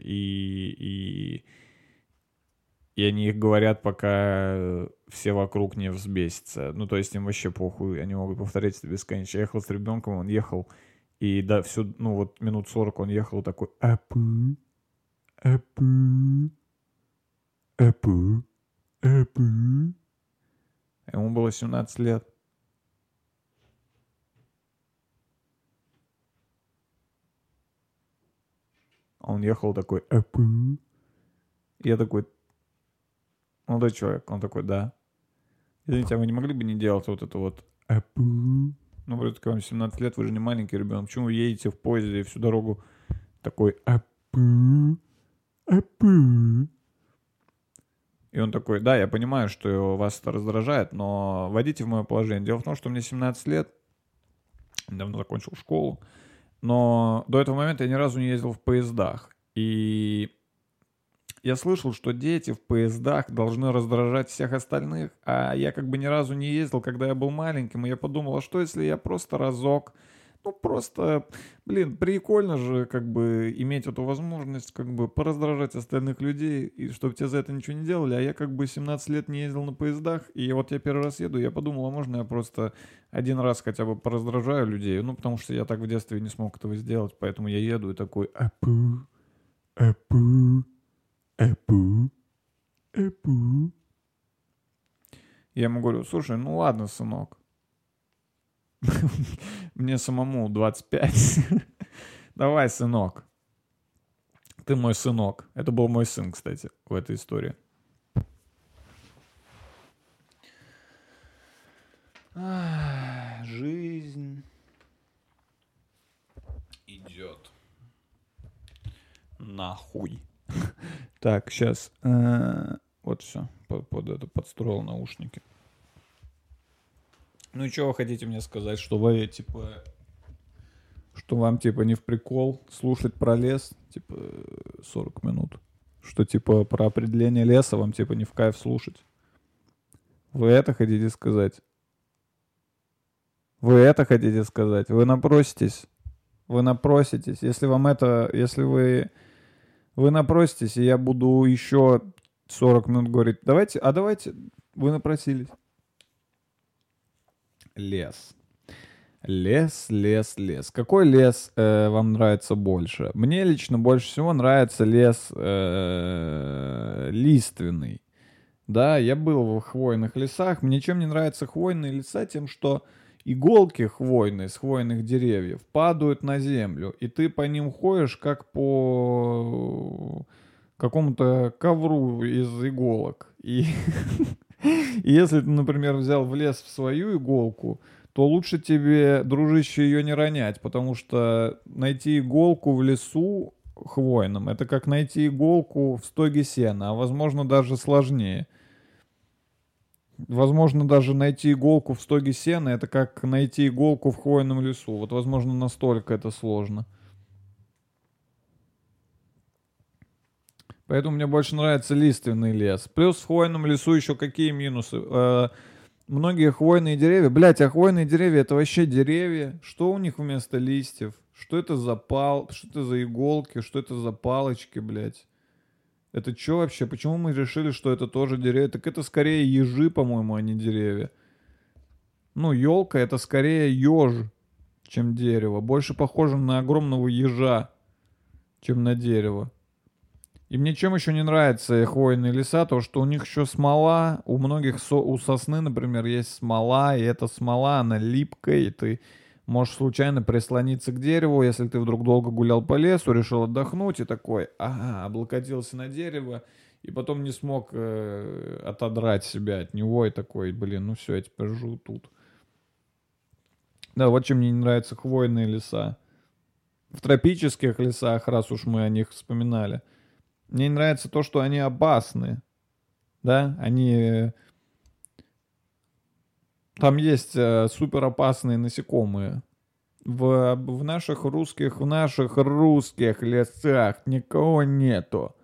и они их говорят, пока все вокруг не взбесятся. Ну, то есть им вообще похуй, они могут повторять это бесконечно. Я ехал с ребенком, он ехал, и да, всю, ну, вот минут 40 он ехал такой «Апу, апу, апу, апу». Ему было 17 лет. Он ехал такой «Апу». Я такой «Молодой человек». Он такой «Да». Извините, а вы не могли бы не делать вот это вот «Апу»? Ну, вроде как вам 17 лет, вы же не маленький ребенок. Почему вы едете в поезде и всю дорогу такой «Апу, апу»? И он такой, да, я понимаю, что вас это раздражает, но вводите в мое положение. Дело в том, что мне 17 лет, давно закончил школу, но до этого момента я ни разу не ездил в поездах. И я слышал, что дети в поездах должны раздражать всех остальных, а я как бы ни разу не ездил, когда я был маленьким, и я подумал, а что если я просто разок... Ну, просто, блин, прикольно же, как бы, иметь эту возможность, как бы, пораздражать остальных людей, и чтобы тебе за это ничего не делали, а я, как бы, 17 лет не ездил на поездах, и вот я первый раз еду, я подумал, а можно я просто один раз хотя бы пораздражаю людей, ну, потому что я так в детстве не смог этого сделать, поэтому я еду и такой «Апу, апу, апу, апу». Я ему говорю, слушай, ну ладно, сынок. Мне самому 25. Давай, сынок. Ты мой сынок. Это был мой сын, кстати, в этой истории. Жизнь идет нахуй. Так, сейчас. Вот все. Под это подстроил наушники. Ну и что вы хотите мне сказать, что вы, типа, что вам, типа, не в прикол слушать про лес, типа, 40 минут, что, типа, про определение леса вам, типа, не в кайф слушать? Вы это хотите сказать? Вы это хотите сказать? Вы напроситесь? Вы напроситесь? Если вам это, если вы, вы напроситесь, и я буду еще 40 минут говорить, давайте, а давайте, вы напросились. Лес. Лес, лес, лес. Какой лес вам нравится больше? Мне лично больше всего нравится лес лиственный. Да, я был в хвойных лесах. Мне чем не нравятся хвойные леса? Тем, что иголки хвойные с хвойных деревьев падают на землю. И ты по ним ходишь, как по какому-то ковру из иголок. И... И если ты, например, взял в лес в свою иголку, то лучше тебе, дружище, ее не ронять, потому что найти иголку в лесу хвойном — это как найти иголку в стоге сена, а возможно даже сложнее. Возможно, даже найти иголку в стоге сена — это как найти иголку в хвойном лесу. Вот, возможно, настолько это сложно. Поэтому мне больше нравится лиственный лес. Плюс в хвойном лесу еще какие минусы? Многие хвойные деревья... Блять, а хвойные деревья — это вообще деревья. Что у них вместо листьев? Что это за пал... Что это за иголки? Что это за палочки, блять? Это что вообще? Почему мы решили, что это тоже деревья? Так это скорее ежи, по-моему, а не деревья. Ну, елка — это скорее еж, чем дерево. Больше похоже на огромного ежа, чем на дерево. И мне чем еще не нравятся хвойные леса, то что у них еще смола, у многих, у сосны, например, есть смола, и эта смола, она липкая, и ты можешь случайно прислониться к дереву, если ты вдруг долго гулял по лесу, решил отдохнуть, и такой, ага, облокотился на дерево, и потом не смог отодрать себя от него, и такой, блин, ну все, я теперь живу тут. Да, вот чем мне не нравятся хвойные леса. В тропических лесах, раз уж мы о них вспоминали, мне не нравится то, что они опасны, да, они, там есть супер опасные насекомые, в наших русских лесах никого нету,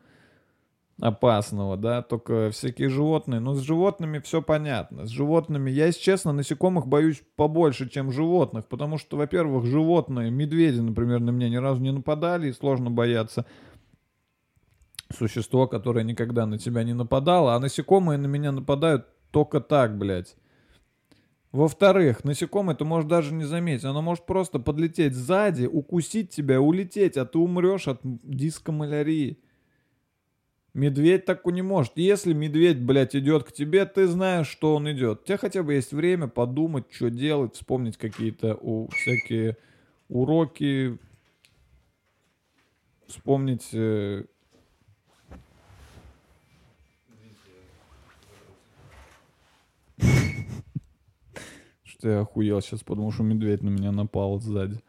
опасного, да, только всякие животные. Ну, с животными все понятно. С животными, я, если честно, насекомых боюсь побольше, чем животных, потому что, во-первых, животные, медведи, например, на меня ни разу не нападали, и сложно бояться существо, которое никогда на тебя не нападало, а насекомые на меня нападают только так, блядь. Во-вторых, насекомое ты можешь даже не заметить. Оно может просто подлететь сзади, укусить тебя, улететь, а ты умрешь от дискомалярии. Медведь так не может. Если медведь, блядь, идет к тебе, ты знаешь, что он идет. У тебя хотя бы есть время подумать, что делать, вспомнить какие-то всякие уроки, вспомнить... Я охуел сейчас, потому что медведь на меня напал сзади.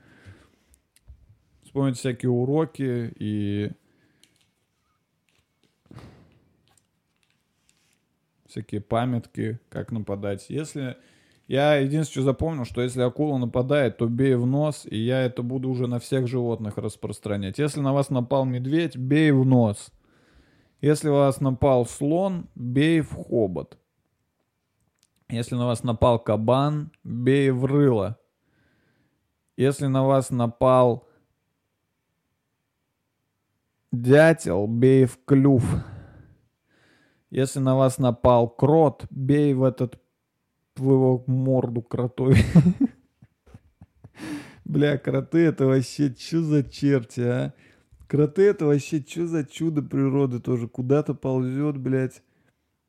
Вспомнить всякие уроки и всякие памятки, как нападать. Если я единственное, что запомнил, что если акула нападает, то бей в нос, и я это буду уже на всех животных распространять. Если на вас напал медведь, бей в нос. Если вас напал слон, бей в хобот. Если на вас напал кабан, бей в рыло. Если на вас напал дятел, бей в клюв. Если на вас напал крот, бей в его морду кротой. Бля, кроты это вообще чё за черти, а? Кроты это вообще чё за чудо природы тоже. Куда-то ползет, блядь.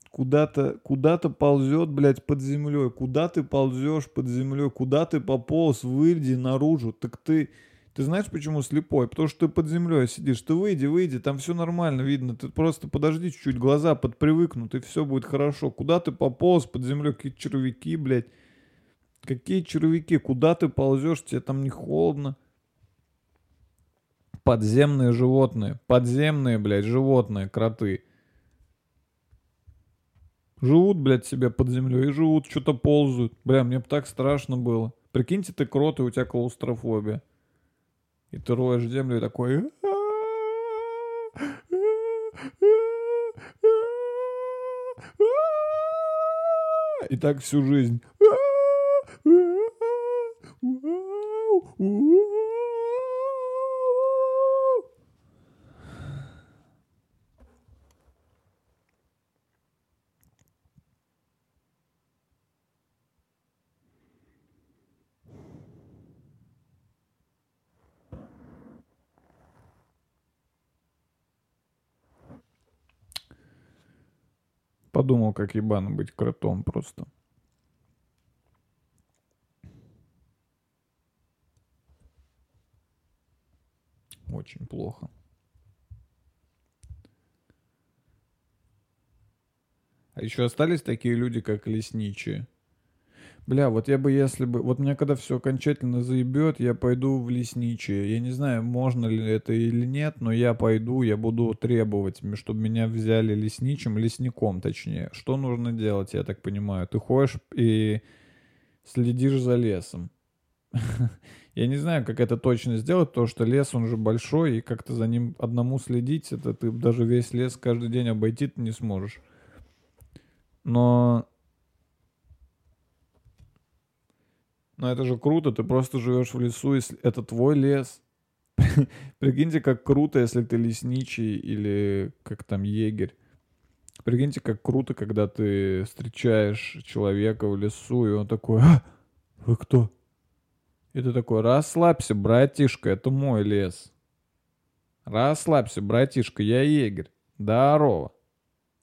Куда-то ползет, блядь, под землей. Куда ты ползешь под землей? Куда ты пополз? Выйди наружу. Так ты знаешь, почему слепой? Потому что ты под землей сидишь. Ты выйди, там все нормально видно. Ты просто подожди чуть-чуть, глаза подпривыкнут, и все будет хорошо. Куда ты пополз под землей? Какие червяки, блядь. Какие червяки? Куда ты ползешь? Тебе там не холодно. Подземные животные. Подземные, блядь, животные, кроты. Живут, блядь, себе под землей и живут, что-то ползают. Бля, мне бы так страшно было. Прикиньте, ты крот, и у тебя клаустрофобия. И ты роешь землю и такой... И так всю жизнь. Подумал, как ебано быть кротом просто. Очень плохо. А еще остались такие люди, как лесничие. Бля, вот я бы, если бы... Вот меня когда все окончательно заебет, я пойду в лесничие. Я не знаю, можно ли это или нет, но я пойду, я буду требовать, чтобы меня взяли лесником точнее. Что нужно делать, я так понимаю? Ты ходишь и следишь за лесом. Я не знаю, как это точно сделать, потому что лес, он же большой, и как-то за ним одному следить, это ты даже весь лес каждый день обойти ты не сможешь. Но это же круто, ты просто живешь в лесу, если это твой лес. Прикиньте, как круто, если ты лесничий или как там егерь. Прикиньте, как круто, когда ты встречаешь человека в лесу, и он такой: «А, вы кто?» И ты такой: «Расслабься, братишка, это мой лес. Расслабься, братишка, я егерь. Здорово.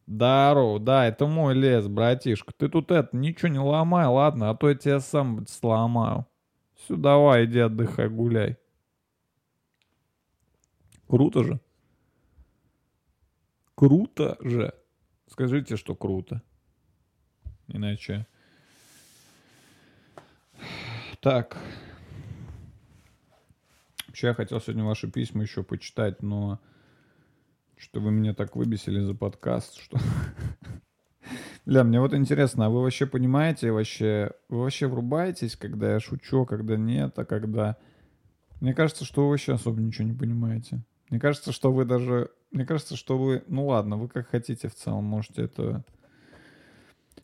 Здорово, да, это мой лес, братишка. Ты тут ничего не ломай, ладно, а то я тебя сам сломаю. Все, давай, иди отдыхай, гуляй». Круто же? Круто же? Скажите, что круто. Иначе... Так. Вообще, я хотел сегодня ваши письма еще почитать, но... Что вы меня так выбесили за подкаст, что... Бля, мне вот интересно, а вы вообще понимаете, вы вообще врубаетесь, когда я шучу, когда нет, а когда... Мне кажется, что вы вообще особо ничего не понимаете. Мне кажется, что вы даже мне кажется, что вы... Ну ладно, вы как хотите в целом, можете это...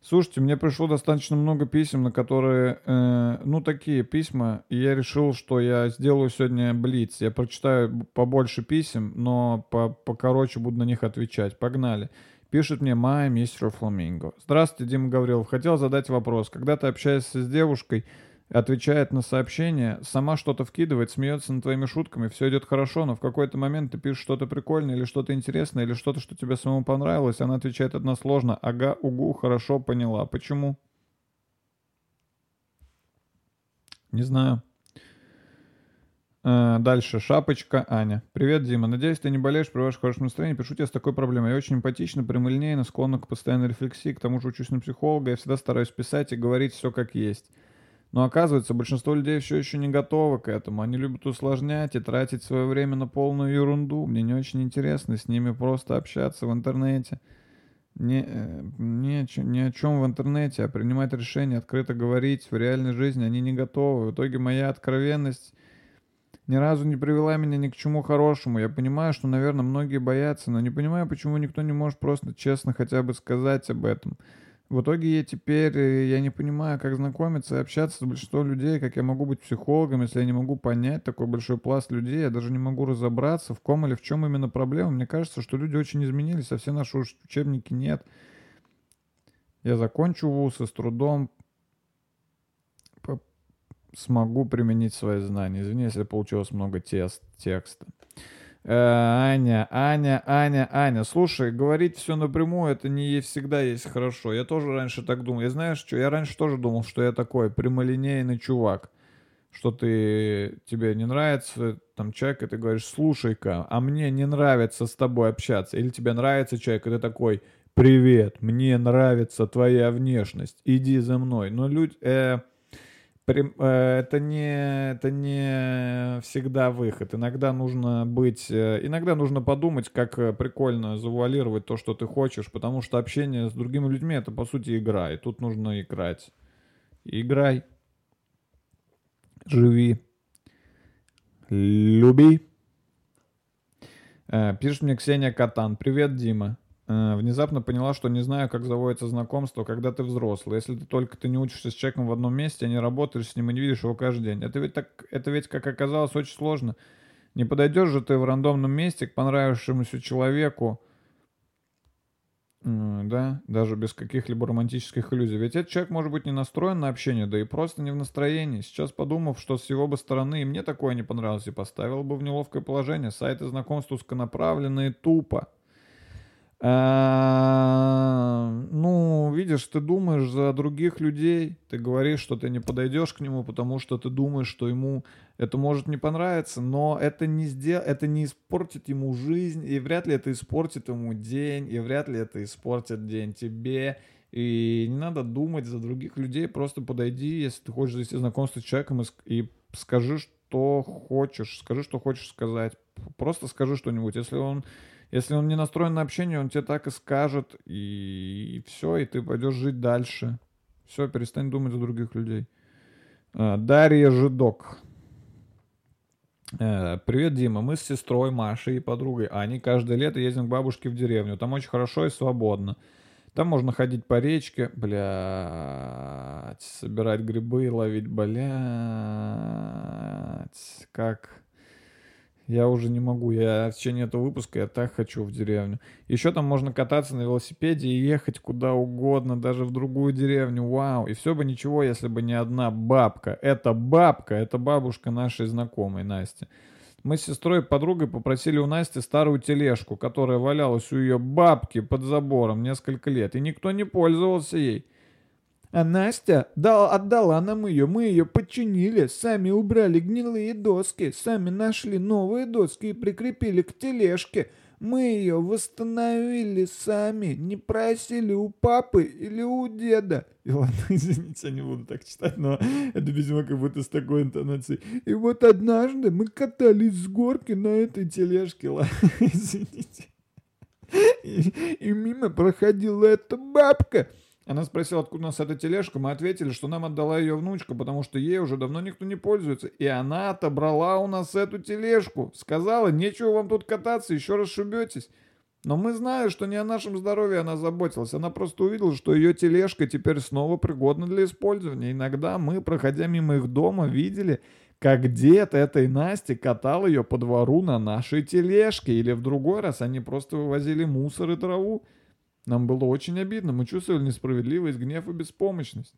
Слушайте, мне пришло достаточно много писем, на которые... ну, такие письма. И я решил, что я сделаю сегодня блиц. Я прочитаю побольше писем, но покороче буду на них отвечать. Погнали. Пишет мне «Майя Мистер Фламинго». Здравствуйте, Дима Гаврилов. Хотел задать вопрос. Когда ты общаешься с девушкой, отвечает на сообщение, сама что-то вкидывает, смеется над твоими шутками, все идет хорошо, но в какой-то момент ты пишешь что-то прикольное или что-то интересное, или что-то, что тебе самому понравилось, она отвечает односложно: «Ага, угу, хорошо, поняла». Почему? Не знаю. Дальше. Шапочка Аня. Привет, Дима. Надеюсь, ты не болеешь, проводишь в хорошем настроении. Пишу тебе с такой проблемой. Я очень эмпатична, прямолинейна, склонна к постоянной рефлексии, к тому же учусь на психолога, я всегда стараюсь писать и говорить все как есть. Но оказывается, большинство людей все еще не готовы к этому. Они любят усложнять и тратить свое время на полную ерунду. Мне не очень интересно с ними просто общаться в интернете. Ни о чем в интернете, а принимать решения, открыто говорить в реальной жизни они не готовы. В итоге моя откровенность ни разу не привела меня ни к чему хорошему. Я понимаю, что, наверное, многие боятся, но не понимаю, почему никто не может просто честно хотя бы сказать об этом. В итоге я не понимаю, как знакомиться и общаться с большинством людей, как я могу быть психологом, если я не могу понять такой большой пласт людей, я даже не могу разобраться, в ком или в чем именно проблема. Мне кажется, что люди очень изменились, а все наши учебники нет. Я закончу вуз и с трудом смогу применить свои знания. Извини, если получилось много текста. Аня, слушай, говорить все напрямую, это не всегда есть хорошо. Я тоже раньше так думал. И знаешь что, я раньше тоже думал, что я такой прямолинейный чувак, что тебе не нравится там человек, и ты говоришь: слушай-ка, а мне не нравится с тобой общаться. Или тебе нравится человек, и ты такой: привет, мне нравится твоя внешность, иди за мной. Но люди... Это не всегда выход. Иногда нужно подумать, как прикольно завуалировать то, что ты хочешь, потому что общение с другими людьми — это, по сути, игра, и тут нужно играть. Играй, живи, люби. Пишет мне Ксения Катан. Привет, Дима. Внезапно поняла, что не знаю, как заводится знакомство, когда ты взрослый. Если ты не учишься с человеком в одном месте, а не работаешь с ним и не видишь его каждый день. Это ведь, как оказалось, очень сложно. Не подойдешь же ты в рандомном месте к понравившемуся человеку, да, даже без каких-либо романтических иллюзий. Ведь этот человек может быть не настроен на общение, да и просто не в настроении. Сейчас, подумав, что с его бы стороны и мне такое не понравилось, и поставил бы в неловкое положение. Сайты знакомств узконаправленные тупо. Ну, видишь, ты думаешь за других людей, ты говоришь, что ты не подойдешь к нему, потому что ты думаешь, что ему это может не понравиться, но это не испортит ему жизнь, и вряд ли это испортит ему день, и вряд ли это испортит день тебе, и не надо думать за других людей, просто подойди, если ты хочешь завести знакомство с человеком, и скажи, что хочешь сказать, просто скажи что-нибудь, если он не настроен на общение, он тебе так и скажет, и все, и ты пойдешь жить дальше. Все, перестань думать о других людей. Дарья Жидок. Привет, Дима. Мы с сестрой Машей и подругой Аней каждое лето ездим к бабушке в деревню. Там очень хорошо и свободно. Там можно ходить по речке, собирать грибы, ловить, как... Я уже не могу, я в течение этого выпуска я так хочу в деревню. Еще там можно кататься на велосипеде и ехать куда угодно, даже в другую деревню. Вау, и все бы ничего, если бы не одна бабка. Это бабушка нашей знакомой Насти. Мы с сестрой и подругой попросили у Насти старую тележку, которая валялась у ее бабки под забором несколько лет, и никто не пользовался ей. А Настя отдала нам ее, мы ее починили, сами убрали гнилые доски, сами нашли новые доски и прикрепили к тележке. Мы ее восстановили сами, не просили у папы или у деда. И ладно, извините, я не буду так читать, но это, видимо, как будто с такой интонацией. И вот однажды мы катались с горки на этой тележке, ладно, извините. И мимо проходила эта бабка. Она спросила, откуда у нас эта тележка. Мы ответили, что нам отдала ее внучка, потому что ей уже давно никто не пользуется. И она отобрала у нас эту тележку. Сказала, нечего вам тут кататься, еще раз шубетесь. Но мы знаем, что не о нашем здоровье она заботилась. Она просто увидела, что ее тележка теперь снова пригодна для использования. Иногда мы, проходя мимо их дома, видели, как дед этой Насти катал ее по двору на нашей тележке. Или в другой раз они просто вывозили мусор и траву. Нам было очень обидно, мы чувствовали несправедливость, гнев и беспомощность.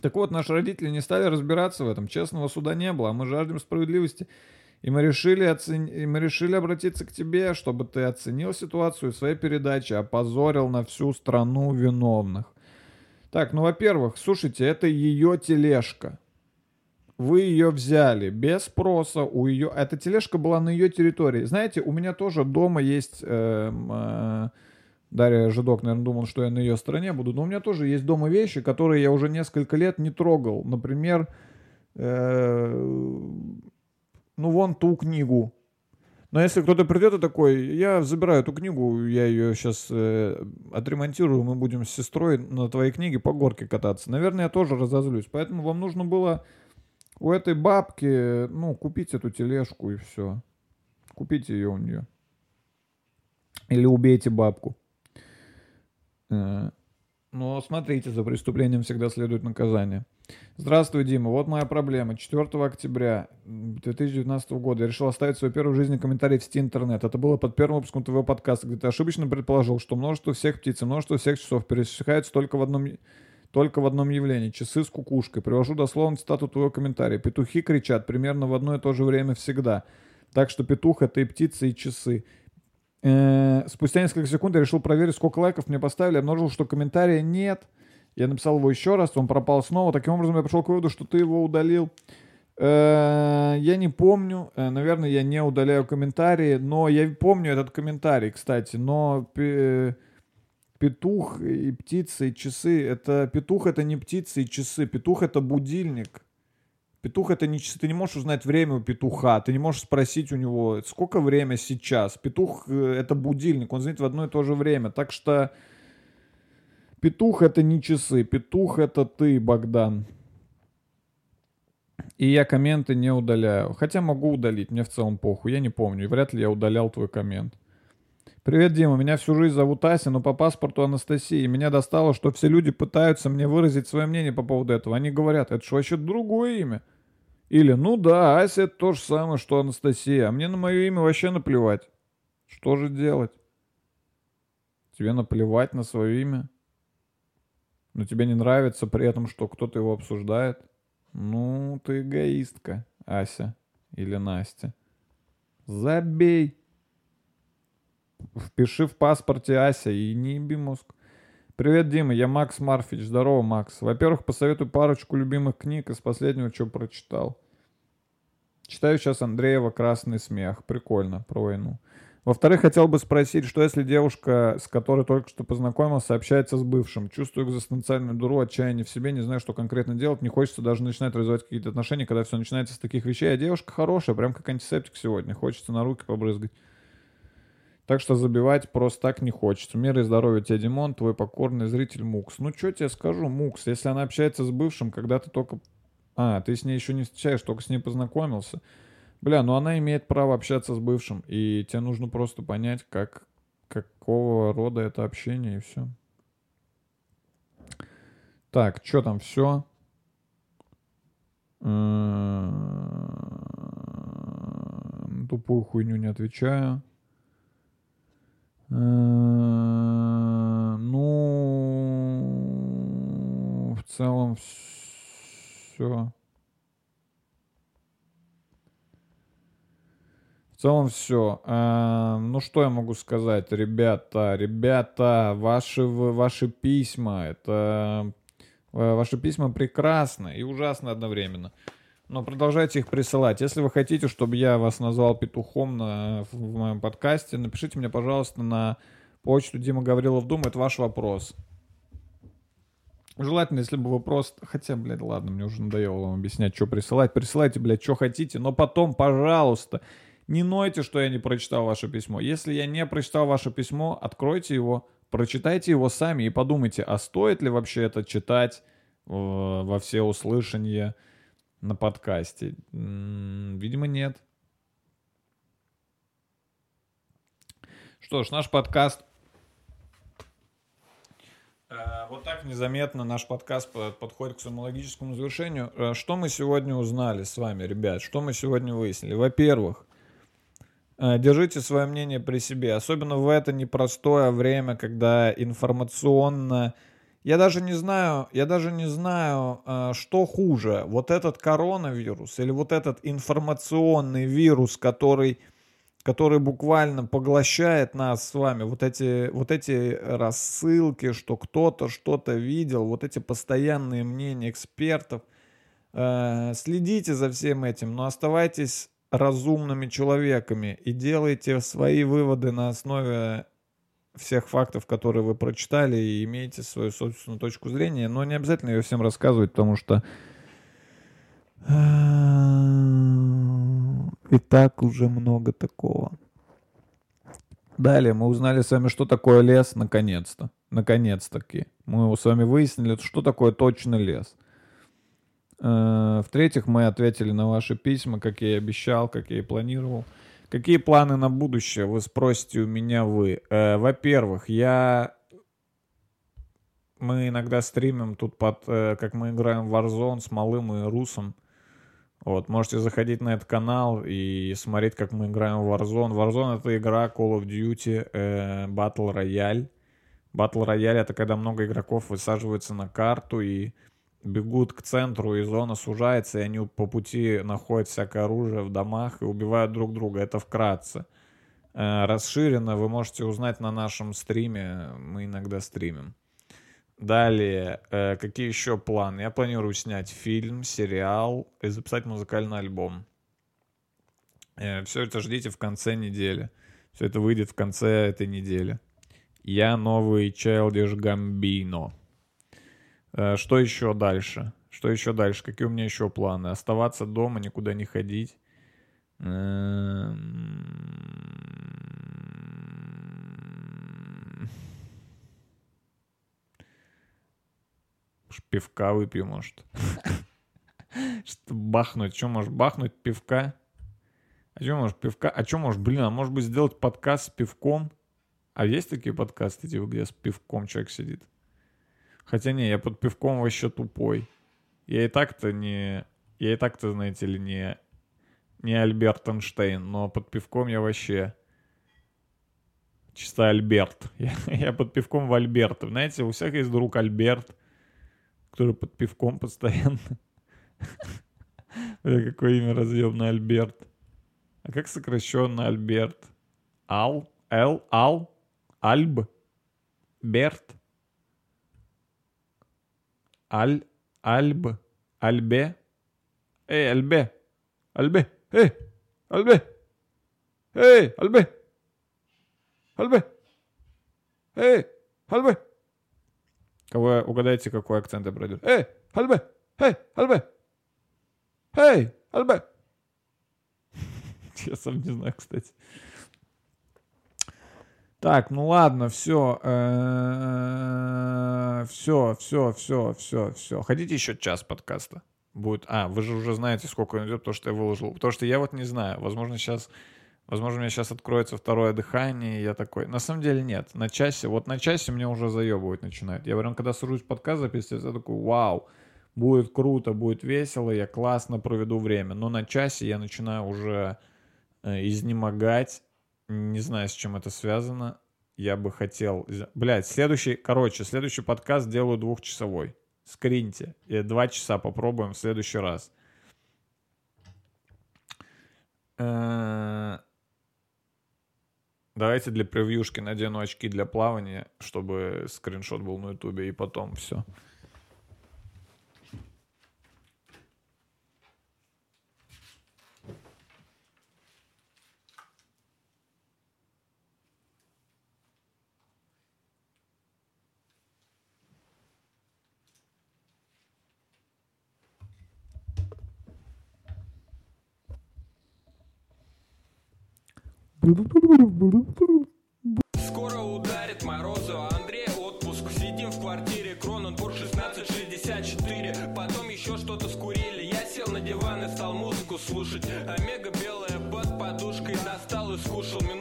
Так вот, наши родители не стали разбираться в этом, честного суда не было, а мы жаждем справедливости. И мы решили, обратиться к тебе, чтобы ты оценил ситуацию в своей передаче, опозорил на всю страну виновных. Так, ну, во-первых, слушайте, это ее тележка. Вы ее взяли без спроса, эта тележка была на ее территории. Знаете, у меня тоже дома есть, Дарья Жидок, наверное, думал, что я на ее стороне буду, но у меня тоже есть дома вещи, которые я уже несколько лет не трогал. Например, вон ту книгу. Но если кто-то придет и такой, я забираю эту книгу, я ее сейчас отремонтирую, мы будем с сестрой на твоей книге по горке кататься. Наверное, я тоже разозлюсь. Поэтому вам нужно было... У этой бабки, купить эту тележку и все. Купите ее у нее. Или убейте бабку. Но смотрите, за преступлением всегда следует наказание. Здравствуй, Дима. Вот моя проблема. 4 октября 2019 года я решил оставить свой первый в жизни комментарий в сети интернет. Это было под первым выпуском твоего подкаста, где ты ошибочно предположил, что множество всех птиц и множество всех часов пересекаются только в одном явлении. Часы с кукушкой. Привожу дословно цитату твоего комментария. Петухи кричат примерно в одно и то же время всегда. Так что петух — это и птицы, и часы. Спустя несколько секунд я решил проверить, сколько лайков мне поставили. Я обнаружил, что комментария нет. Я написал его еще раз, он пропал снова. Таким образом, я пришел к выводу, что ты его удалил. Я не помню. Наверное, я не удаляю комментарии. Но я помню этот комментарий, кстати. Но... Петух и птицы, и часы. Петух — это не птицы и часы. Петух — это будильник. Петух — это не часы. Ты не можешь узнать время у петуха. Ты не можешь спросить у него, сколько время сейчас. Петух — это будильник. Он звонит в одно и то же время. Так что петух — это не часы. Петух — это ты, Богдан. И я комменты не удаляю. Хотя могу удалить. Мне в целом похуй. Я не помню. И вряд ли я удалял твой коммент. Привет, Дима, меня всю жизнь зовут Ася, но по паспорту Анастасия. Меня достало, что все люди пытаются мне выразить свое мнение по поводу этого. Они говорят, это же вообще другое имя. Или, Ася это то же самое, что Анастасия, а мне на мое имя вообще наплевать. Что же делать? Тебе наплевать на свое имя? Но тебе не нравится при этом, что кто-то его обсуждает? Ты эгоистка, Ася или Настя. Забей. Впиши в паспорте Ася и не еби мозг. Привет, Дима, я Макс Марфич. Здорово, Макс. Во-первых, посоветую парочку любимых книг из последнего, что прочитал. Читаю сейчас Андреева «Красный смех». Прикольно, про войну. Во-вторых, хотел бы спросить, что если девушка, с которой только что познакомился, общается с бывшим? Чувствую экзистенциальную дуру, отчаяние в себе, не знаю, что конкретно делать. Не хочется даже начинать развивать какие-то отношения, когда все начинается с таких вещей. А девушка хорошая, прям как антисептик сегодня. Хочется на руки побрызгать. Так что забивать просто так не хочется. Мира и здоровья тебе, Димон, твой покорный зритель Мукс. Что тебе скажу, Мукс, если она общается с бывшим, когда ты только... ты с ней еще не встречаешь, только с ней познакомился. Она имеет право общаться с бывшим. И тебе нужно просто понять, какого рода это общение, и все. Так, что там, все? Тупую хуйню не отвечаю. В целом все. Что я могу сказать, ребята, ваши письма, ваши письма прекрасны и ужасны одновременно. Но продолжайте их присылать. Если вы хотите, чтобы я вас назвал петухом в моем подкасте, напишите мне, пожалуйста, на почту Дима Гаврилов Дума. Это ваш вопрос. Желательно, если бы вы просто... Хотя, мне уже надоело вам объяснять, что присылать. Присылайте, что хотите. Но потом, пожалуйста, не нойте, что я не прочитал ваше письмо. Если я не прочитал ваше письмо, откройте его, Прочитайте его сами и подумайте, а стоит ли вообще это читать во всеуслышание на подкасте? Видимо, нет. Что ж, наш подкаст... Вот так незаметно наш подкаст подходит к своему логическому завершению. Что мы сегодня узнали с вами, ребят? Что мы сегодня выяснили? Во-первых, держите свое мнение при себе, особенно в это непростое время, когда информационно... Я даже не знаю, что хуже, вот этот коронавирус или вот этот информационный вирус, который буквально поглощает нас с вами, вот эти рассылки, что кто-то что-то видел, вот эти постоянные мнения экспертов. Следите за всем этим, но оставайтесь разумными человеками и делайте свои выводы на основе всех фактов, которые вы прочитали, и имейте свою собственную точку зрения, но не обязательно ее всем рассказывать, потому что и так уже много такого. Далее мы узнали с вами, что такое лес, наконец-то. Наконец-таки. Мы с вами выяснили, что такое точно лес. В-третьих, мы ответили на ваши письма, как я и обещал, как я и планировал. Какие планы на будущее, вы спросите у меня вы. Во-первых, мы иногда стримим тут как мы играем в Warzone с Малым и Русом. Вот, можете заходить на этот канал и смотреть, как мы играем в Warzone. Warzone — это игра Call of Duty Battle Royale. Battle Royale — это когда много игроков высаживаются на карту и бегут к центру, и зона сужается, и они по пути находят всякое оружие в домах и убивают друг друга. Это вкратце. Расширенно вы можете узнать на нашем стриме. Мы иногда стримим. Далее, какие еще планы? Я планирую снять фильм, сериал и записать музыкальный альбом. Все это ждите в конце недели. Все это выйдет в конце этой недели. Я новый Childish Gambino. Что еще дальше? Что еще дальше? Какие у меня еще планы? Оставаться дома, никуда не ходить. Пивка выпью, может. Что бахнуть? Что можешь бахнуть? Пивка? А что можешь пивка? А что можешь, блин, а может быть сделать подкаст с пивком? А есть такие подкасты, типа, где с пивком человек сидит? Хотя не, я под пивком вообще тупой. Я и так-то, знаете ли, не Альберт Эйнштейн, но под пивком я вообще... Чисто Альберт. Я под пивком в Альберта. Знаете, у всех есть друг Альберт, который под пивком постоянно. Какое имя разъемное, Альберт. А как сокращенно Альберт? Альб? Берт? Альбе? Эй, Альбе! Альбе! Эй! Альбе! Эй! Альбе! Альбе! Эй! Альбе! Кого угадайте, какой акцент я пройду? Эй, Альбе! Эй, Альбе! Эй, Альбе! Я сам не знаю, кстати. Так, ну ладно, все. Хотите еще час подкаста? Будет. Вы же уже знаете, сколько он идет, потому что я выложил. Потому что я вот не знаю. Возможно, у меня сейчас откроется второе дыхание, и я такой... На самом деле нет. На часе меня уже заебывать начинает. Я прям, когда сажусь подкаст записывать, я такой, вау, будет круто, будет весело, я классно проведу время. Но на часе я начинаю уже изнемогать. Не знаю, с чем это связано. Я бы хотел... Блядь, следующий подкаст делаю 2-часовой. Скриньте. 2 часа попробуем в следующий раз. Давайте для превьюшки надену очки для плавания, чтобы скриншот был на ютубе, и потом все. Скоро ударит морозу, Андрей. слушать. Омега белая под подушкой достал и скушал минут.